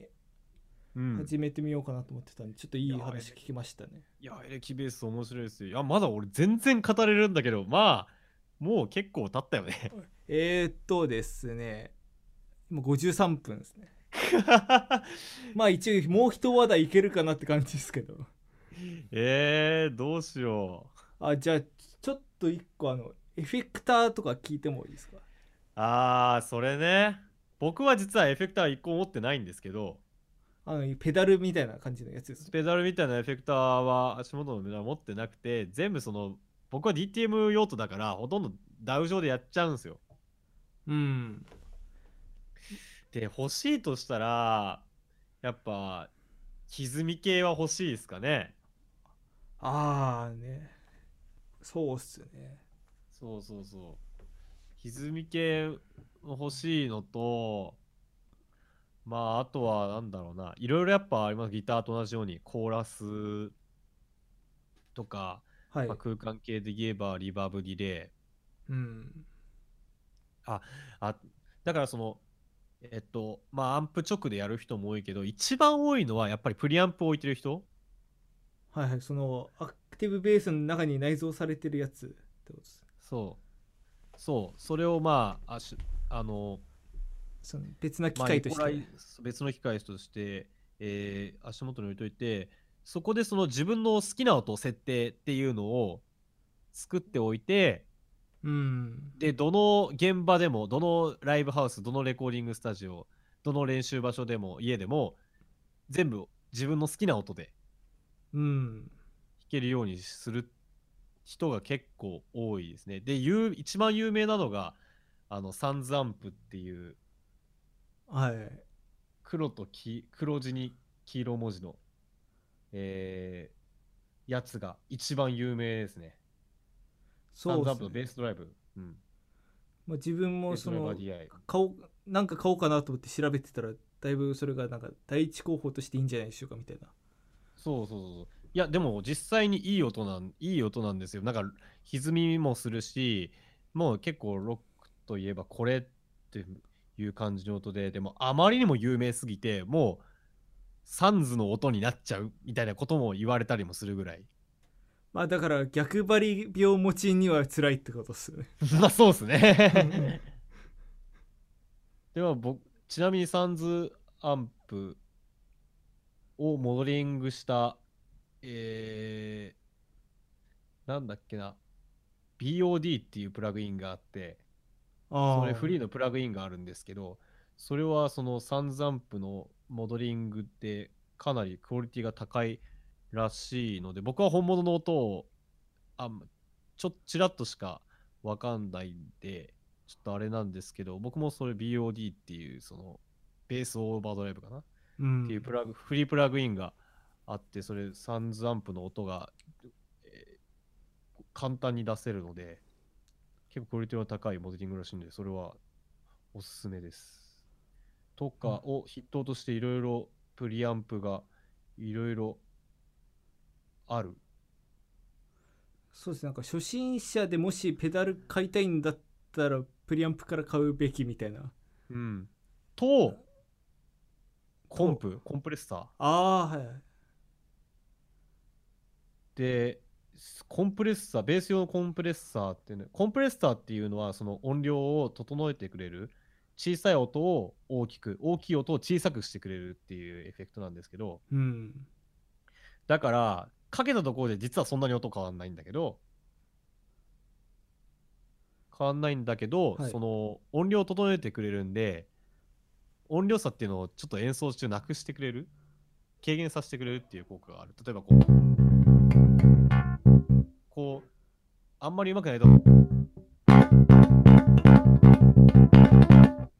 始めてみようかなと思ってたんで、うん、ちょっといい話聞きましたね。いやエレキベース面白いですよ。いやまだ俺全然語れるんだけど、まあもう結構経ったよね。えーっとですねもうごじゅうさんぷんですね。まあ一応もう一話題いけるかなって感じですけど。えーどうしよう。あじゃあちょっといっこあのエフェクターとか聞いてもいいですか。ああそれね、僕は実はエフェクターいっこ持ってないんですけど、あのペダルみたいな感じのやつです、ね、ペダルみたいなエフェクターは足元のペダル持ってなくて、全部その僕は ディーティーエム 用途だからほとんどダウ 上でやっちゃうんですよ。うんで欲しいとしたらやっぱ歪み系は欲しいですかね。ああねそうっすね。そうそうそう。歪み系欲しいのと、まああとはなんだろうな、いろいろやっぱあります。ギターと同じようにコーラスとか、はい、まあ、空間系で言えばリバーブリレー、うん、ああだからそのえっとまあアンプ直でやる人も多いけど、一番多いのはやっぱりプリアンプを置いてる人。はいはい、そのアクティブベースの中に内蔵されてるやつってことです。そうそう、それをまああしあのその別な機械として、まあ、別の機械として、えー、足元に置いといて、そこでその自分の好きな音設定っていうのを作っておいて、うん、でどの現場でも、どのライブハウス、どのレコーディングスタジオ、どの練習場所でも家でも全部自分の好きな音で、うん、弾けるようにする人が結構多いですね。で一番有名なのがあのサンズアンプっていう、はい、黒とき黒地に黄色文字のえー、やつが一番有名ですね。そうですね。サンズアップのベースドライブ、うんまあ、自分もその顔なんか買おうかなと思って調べてたら、だいぶそれがなんか第一候補としていいんじゃないでしょうかみたいな。そうそうそう、いやでも実際にいい音なんいい音なんですよ。なんか歪みもするし、もう結構ロックといえばこれっていう感じの音で、でもあまりにも有名すぎてもうサンズの音になっちゃうみたいなことも言われたりもするぐらい。まあだから逆張り病持ちには辛いってことっすね。まあそうっすね。では僕ちなみにサンズアンプをモデリングした、えー、なんだっけな ビーオーディー っていうプラグインがあって、あそれフリーのプラグインがあるんですけど、それはそのサンズアンプのモデリングってかなりクオリティが高いらしいので、僕は本物の音をあちょっとちらっとしかわかんないんでちょっとあれなんですけど、僕もそれ ビーオーディー っていうそのベースオーバードライブかな、うん、っていうプラグフリープラグインがあって、それサンズアンプの音が、えー、簡単に出せるので結構クオリティの高いモデリングらしいので、それはおすすめですとかを筆頭として、いろいろプリアンプがいろいろある。そうですね、なんか初心者でもしペダル買いたいんだったらプリアンプから買うべきみたいな、うんとコンプコンプレッサー、あーはいでコンプレッサーベース用のコンプレッサーっていうの、コンプレッサーっていうのはその音量を整えてくれる、小さい音を大きく、大きい音を小さくしてくれるっていうエフェクトなんですけど、うん、だからかけたところで実はそんなに音変わんないんだけど変わんないんだけど、はい、その音量を整えてくれるんで、音量差っていうのをちょっと演奏中なくしてくれる、軽減させてくれるっていう効果がある。例えばこうこうあんまりうまくないと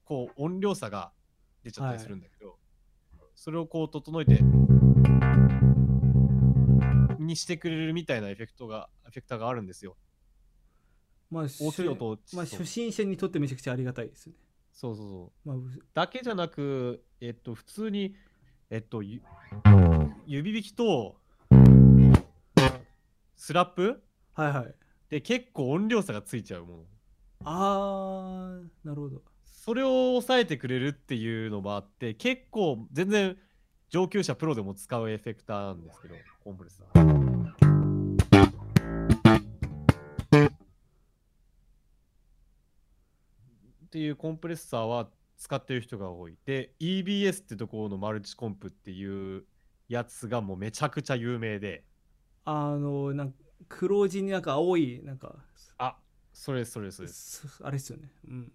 こう音量差が出ちゃったりするんだけど、はい、それをこう整えてにしてくれるみたいなエフェクトがエフェクターがあるんですよ。まあ、大きい音、まあ、初心者にとってめちゃくちゃありがたいですね。そうそうそう、まあ、だけじゃなく、えっと普通にえっと指弾きとスラップ、はいはい、で結構音量差がついちゃうもの。あーなるほど。それを抑えてくれるっていうのもあって、結構全然上級者プロでも使うエフェクターなんですけど、コンプレッサーっていうコンプレッサーは使ってる人が多い。で イービーエス ってところのマルチコンプっていうやつがもうめちゃくちゃ有名で、あのなんか黒地になんか青いなんか、あそれそれそれあれですよね、うん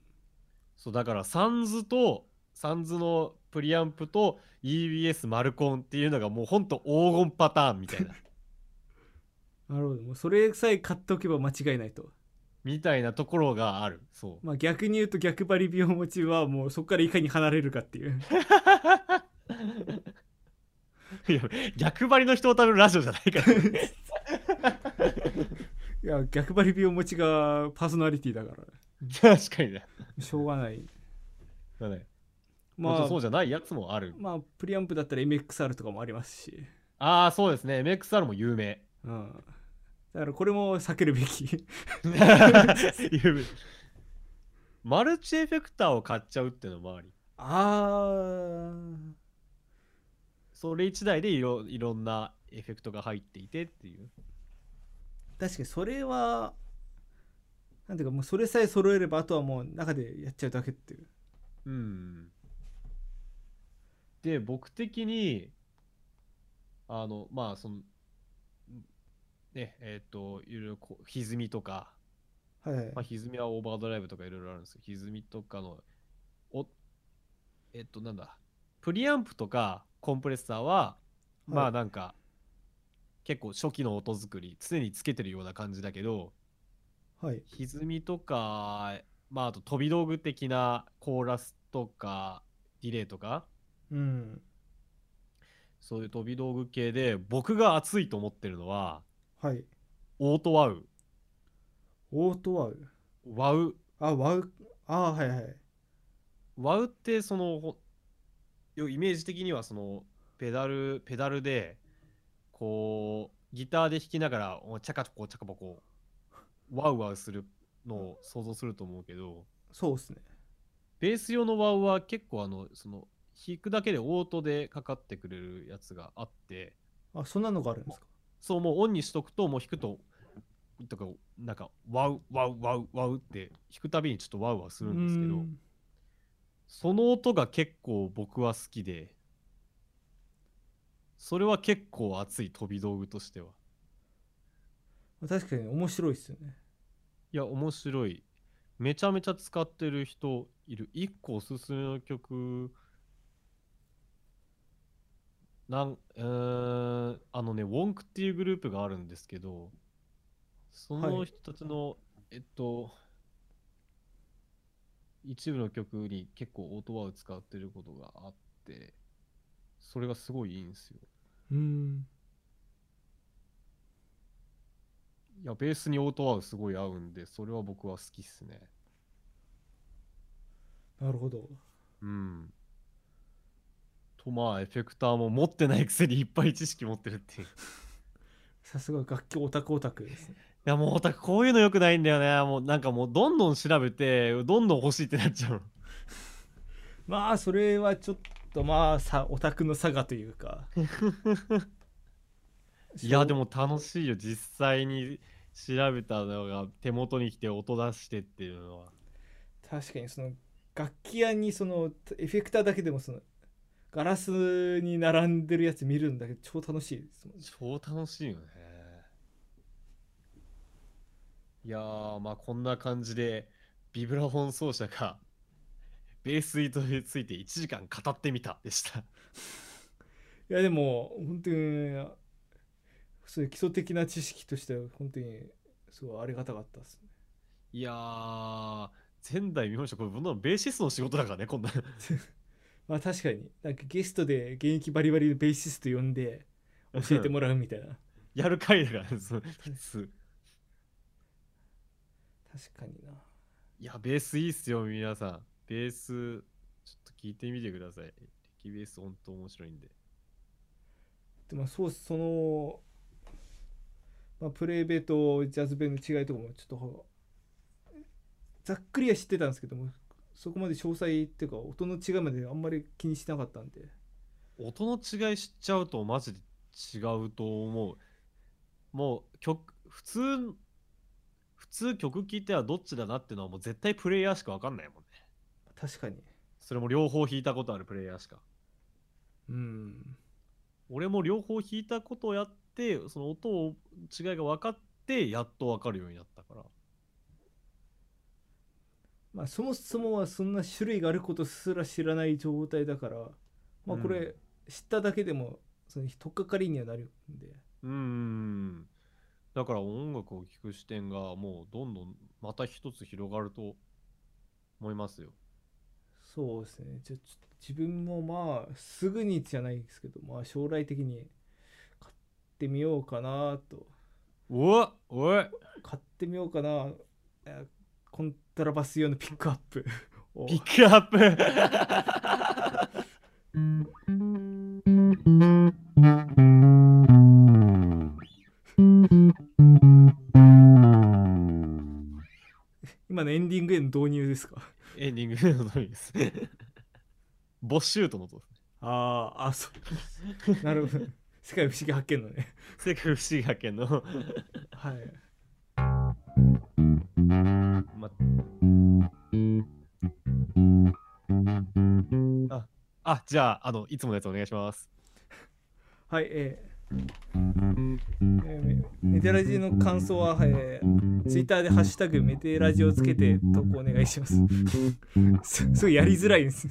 そうだからサンズとサンズのプリアンプと イービーエス マルコンっていうのがもうほんと黄金パターンみたいな。なるほど、もうそれさえ買っておけば間違いないとみたいなところがある。そう、まあ、逆に言うと逆張り病持ちはもうそこからいかに離れるかっていう。いや逆張りの人を食べるラジオじゃないから、ね、いや逆張り病持ちがパーソナリティだから、確かにね。しょうがない。だね。まあそうじゃないやつもある。まあプリアンプだったら エムエックスアール とかもありますし。ああそうですね。エムエックスアール も有名。うん。だからこれも避けるべきマルチエフェクターを買っちゃうっていうのもあり、あーそれいちだいでい ろ, いろんなエフェクトが入っていてっていう。確かにそれはなんていうか、もうそれさえ揃えればあとはもう中でやっちゃうだけっていう。うん。で僕的にあのまあそのねえっ、ー、といろいろこう歪みとか、はい、はい、まあ、歪みはオーバードライブとかいろいろあるんですけど、歪みとかのおえっ、ー、となんだプリアンプとかコンプレッサーはまあなんか、はい、結構初期の音作り常につけてるような感じだけど、はい、歪みとかまああと飛び道具的なコーラスとかディレイとか、うん、そういう飛び道具系で僕が熱いと思ってるのは、はい、オートワウオートワウワウあワウあはいはいワウってそのイメージ的にはそのペダルペダルでこうギターで弾きながらチャカチャコチャカパコワウワウするのを想像すると思うけど、そうですね。ベース用のワウは結構あのその弾くだけでオートでかかってくれるやつがあって、あそんなのがあるんですか。そうもうオンにしとくともう弾くととかなんかワウワウワウワウって弾くたびにちょっとワウワウするんですけど、その音が結構僕は好きで、それは結構熱い飛び道具としては。確かに面白いっすよね。いや面白い、めちゃめちゃ使ってる人いる。いっこおすすめの曲なん、えー、あのねウォンクっていうグループがあるんですけど、その人たちの、はい、えっと一部の曲に結構オートワウ使ってることがあって、それがすごいいいんですよ。うーん。いやベースにオートワウすごい合うんで、それは僕は好きっすね。なるほど。うん。とまあエフェクターも持ってないくせにいっぱい知識持ってるっていう。さすが楽器オタクオタクですね。いやもうオタクこういうのよくないんだよね。もうなんかもうどんどん調べてどんどん欲しいってなっちゃう。まあそれはちょっとまあさオタクの差がというか。いやでも楽しいよ、実際に調べたのが手元に来て音出してっていうのは。確かにその楽器屋にそのエフェクターだけでもそのガラスに並んでるやつ見るんだけど超楽しいですもんね。超楽しいよね。いやーまあこんな感じでビブラフォン奏者がベースについていちじかん語ってみたでしたいやでも本当にそういう基礎的な知識としては本当にすごいありがたかったですね。いやー前代見ました。これ僕のベーシストの仕事だからねこんなまあ確かになんかゲストで現役バリバリのベーシスト呼んで教えてもらうみたいなやる回だからそうです確かにな。いやベースいいっすよ皆さん、ベースちょっと聞いてみてください。リキベース本当面白いんで。でもそうそのまあ、プレイベとジャズベの違いとかもちょっとざっくりは知ってたんですけども、そこまで詳細っていうか音の違いまであんまり気にしてなかったんで。音の違い知っちゃうとマジで違うと思う。もう曲普通普通曲聴いてはどっちだなっていうのはもう絶対プレイヤーしか分かんないもんね。確かにそれも両方弾いたことあるプレイヤーしか。うん。俺も両方弾いたことをやってでその音を違いが分かってやっと分かるようになったから。まあそもそもはそんな種類があることすら知らない状態だから、まあこれ知っただけでもその取っかかりにはなるんで、うん、うんだから音楽を聴く視点がもうどんどんまた一つ広がると思いますよ。そうですね。じゃあ自分もまあすぐにじゃないですけど、まあ将来的に買ってみようかなと。おっおい買ってみようかな。コントラバス用のピックアップピックアップ今のエンディングへの導入ですか？エンディングへの導入です。ボッシュートの音ですね。ああ、そう。なるほど。世界不思議発見のね。世界不思議発見の。はい。ま、あ、あ、じゃあ、あの、いつものやつお願いします。はい、えーえー、メテラジの感想は、えー、ツイッターでハッシュタグメテラジをつけて投稿お願いします。す, すごいやりづらいです。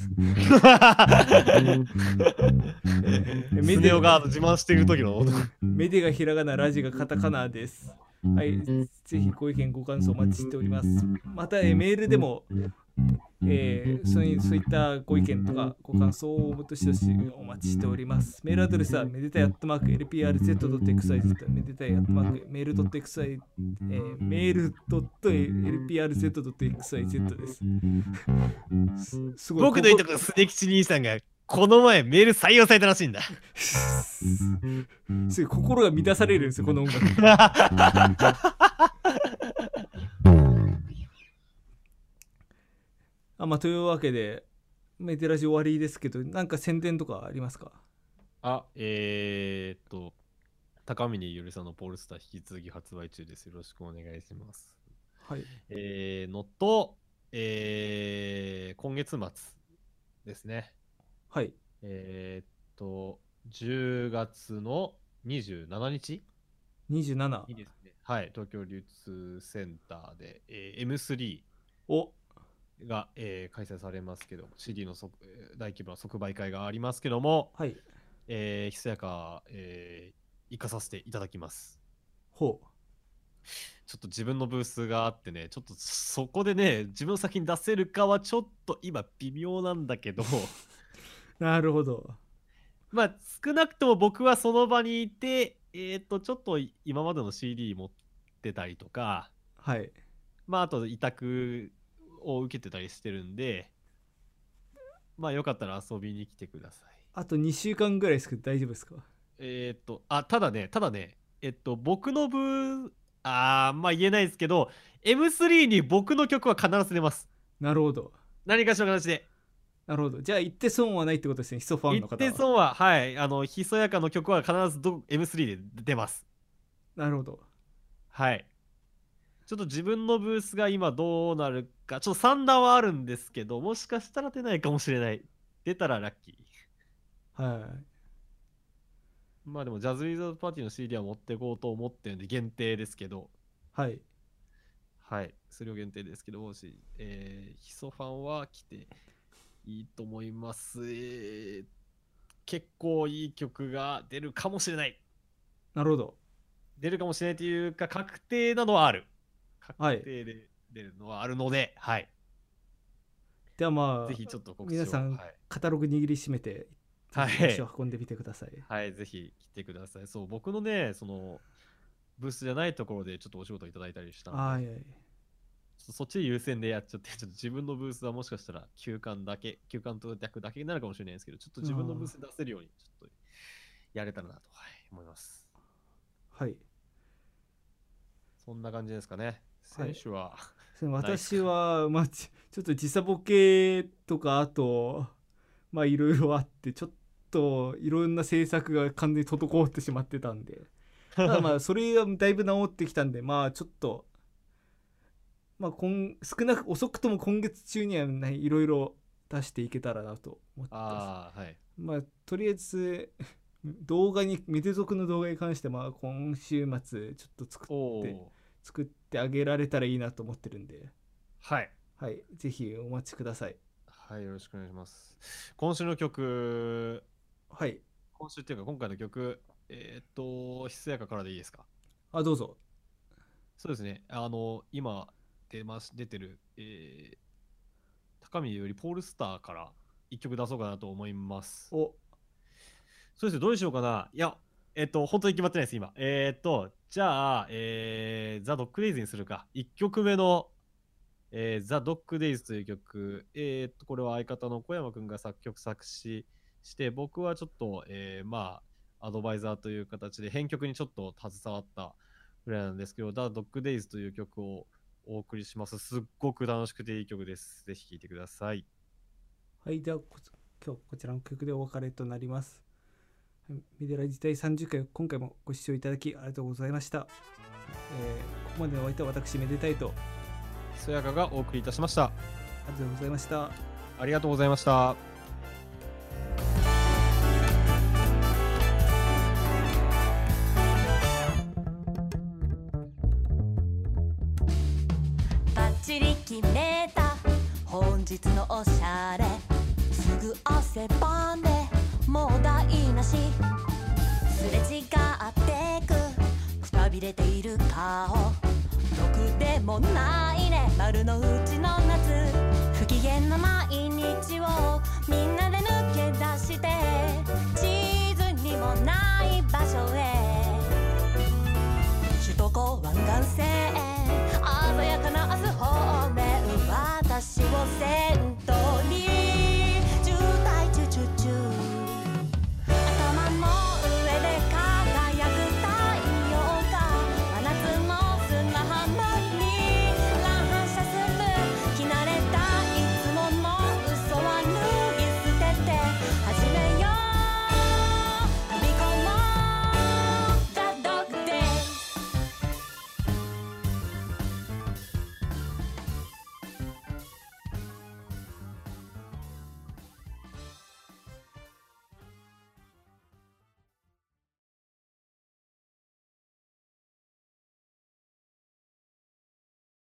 メテオが自慢している時のメテがひらがな、ラジがカタカナです。はい、ぜひご意見ご感想お待ちしております。また、えー、メールでも、えー、そ, れそういったご意見とかご感想をどしどしお待ちしております。メールアドレスはめでたいアットマーク エルピーアールゼットドットエクサイズ めでたいアットマークメール .xyz メール .lprz.xyz です。すごい。僕のいとこスネキチ兄さんがこの前メール採用されたらしいんだ。すごい心が満たされるんですよ、この音楽。あ、まあ、というわけでメテラジ終わりですけど、なんか宣伝とかありますか？あ、えー、っと高峰ゆるさんのポールスター引き続き発売中です。よろしくお願いします。はい、えー、のと、えー、今月末ですね。はい、えー、っとじゅうがつのにじゅうしちにちにじゅうしちいいですね。はい、東京流通センターで、えー、エムスリー をが、えー、開催されますけど、 シーディー のそ大規模な即売会がありますけども、はい、えー、ひそやか、えー、行かさせていただきます。ほう。ちょっと自分のブースがあってね、ちょっとそこでね自分の先に出せるかはちょっと今微妙なんだけど。なるほど。まあ少なくとも僕はその場にいて、えー、っとちょっと今までの シーディー 持ってたりとか、はい、まああと委託を受けてたりしてるんで、まあよかったら遊びに来てください。あとにしゅうかんぐらいですけど大丈夫ですか？えー、っとあただねただねえっと僕の分あーまあ言えないですけど エムスリー に僕の曲は必ず出ます。なるほど。何かしらの形で。なるほど。じゃあ言って損はないってことですね、ヒソファンの方は。言って損は、はい、あのひそやかの曲は必ず エムスリー で出ます。なるほど。はい、ちょっと自分のブースが今どうなるか、ちょっと算段はあるんですけど、もしかしたら出ないかもしれない。出たらラッキー。はい、はい。まあでもジャズウィザードパーティーの シーディー は持っていこうと思ってるんで、限定ですけど。はい。はい。それを限定ですけど、もし、えー、ヒソファンは来ていいと思います。えー、結構いい曲が出るかもしれない。なるほど。出るかもしれないというか、確定なのはある。確定で出るのはあるので、はい。ではまあぜひちょっと皆さん、はい、カタログ握りしめて足を運んでみてください。はい、はい、ぜひ来てください。そう、僕のねそのブースじゃないところでちょっとお仕事いただいたりしたので、はいはい、そっち優先でやっちゃって、ちょっと自分のブースはもしかしたら休館だけ休館と逆だけになるかもしれないんですけど、ちょっと自分のブース出せるようにちょっとやれたらなと、はい、思います。はい、そんな感じですかね。選手は、はい、私は、まあ、ちょっと時差ボケとか、あとまあいろいろあってちょっといろんな制作が完全に滞ってしまってたんで、ただまあそれがだいぶ治ってきたんで、まあちょっと、まあ、今少なく遅くとも今月中にはいろいろ出していけたらなと思ってます。あ、はい、まあ、とりあえず動画にメテ族の動画に関してまあ今週末ちょっと作って作ってあげられたらいいなと思ってるんで、はい、はい、ぜひお待ちください。はい、よろしくお願いします。今週の曲、はい、今週っていうか今回の曲、えー、っとひそやかからでいいですか？あ、どうぞ。そうですね、あの今出ます出てる、えー、高見よりポールスターからいっきょく出そうかなと思います。お、そうですね、どうしようかな。いや、えっと、本当に決まってないです、今。えー、っと、じゃあ、えー、The Dog Days にするか。いっきょくめの、えー、The Dog Days という曲。えー、っと、これは相方の小山くんが作曲作詞して、僕はちょっと、えー、まあ、アドバイザーという形で、編曲にちょっと携わったぐらいなんですけど、The Dog Days という曲をお送りします。すっごく楽しくていい曲です。ぜひ聴いてください。はい、ではこ今日こちらの曲でお別れとなります。メデラ自体さんじゅっかい、今回もご視聴いただきありがとうございました。えー、ここまでのお相手は私めでたいとそやかがお送りいたしました。ありがとうございました。ありがとうございました。決めた本日のおしゃれすぐ汗ばんでもう台無しすれ違ってくくたびれている顔ろくでもないね丸の内の夏不機嫌な毎日をみんなで抜け出して地図にもない場所へ首都高湾岸線へ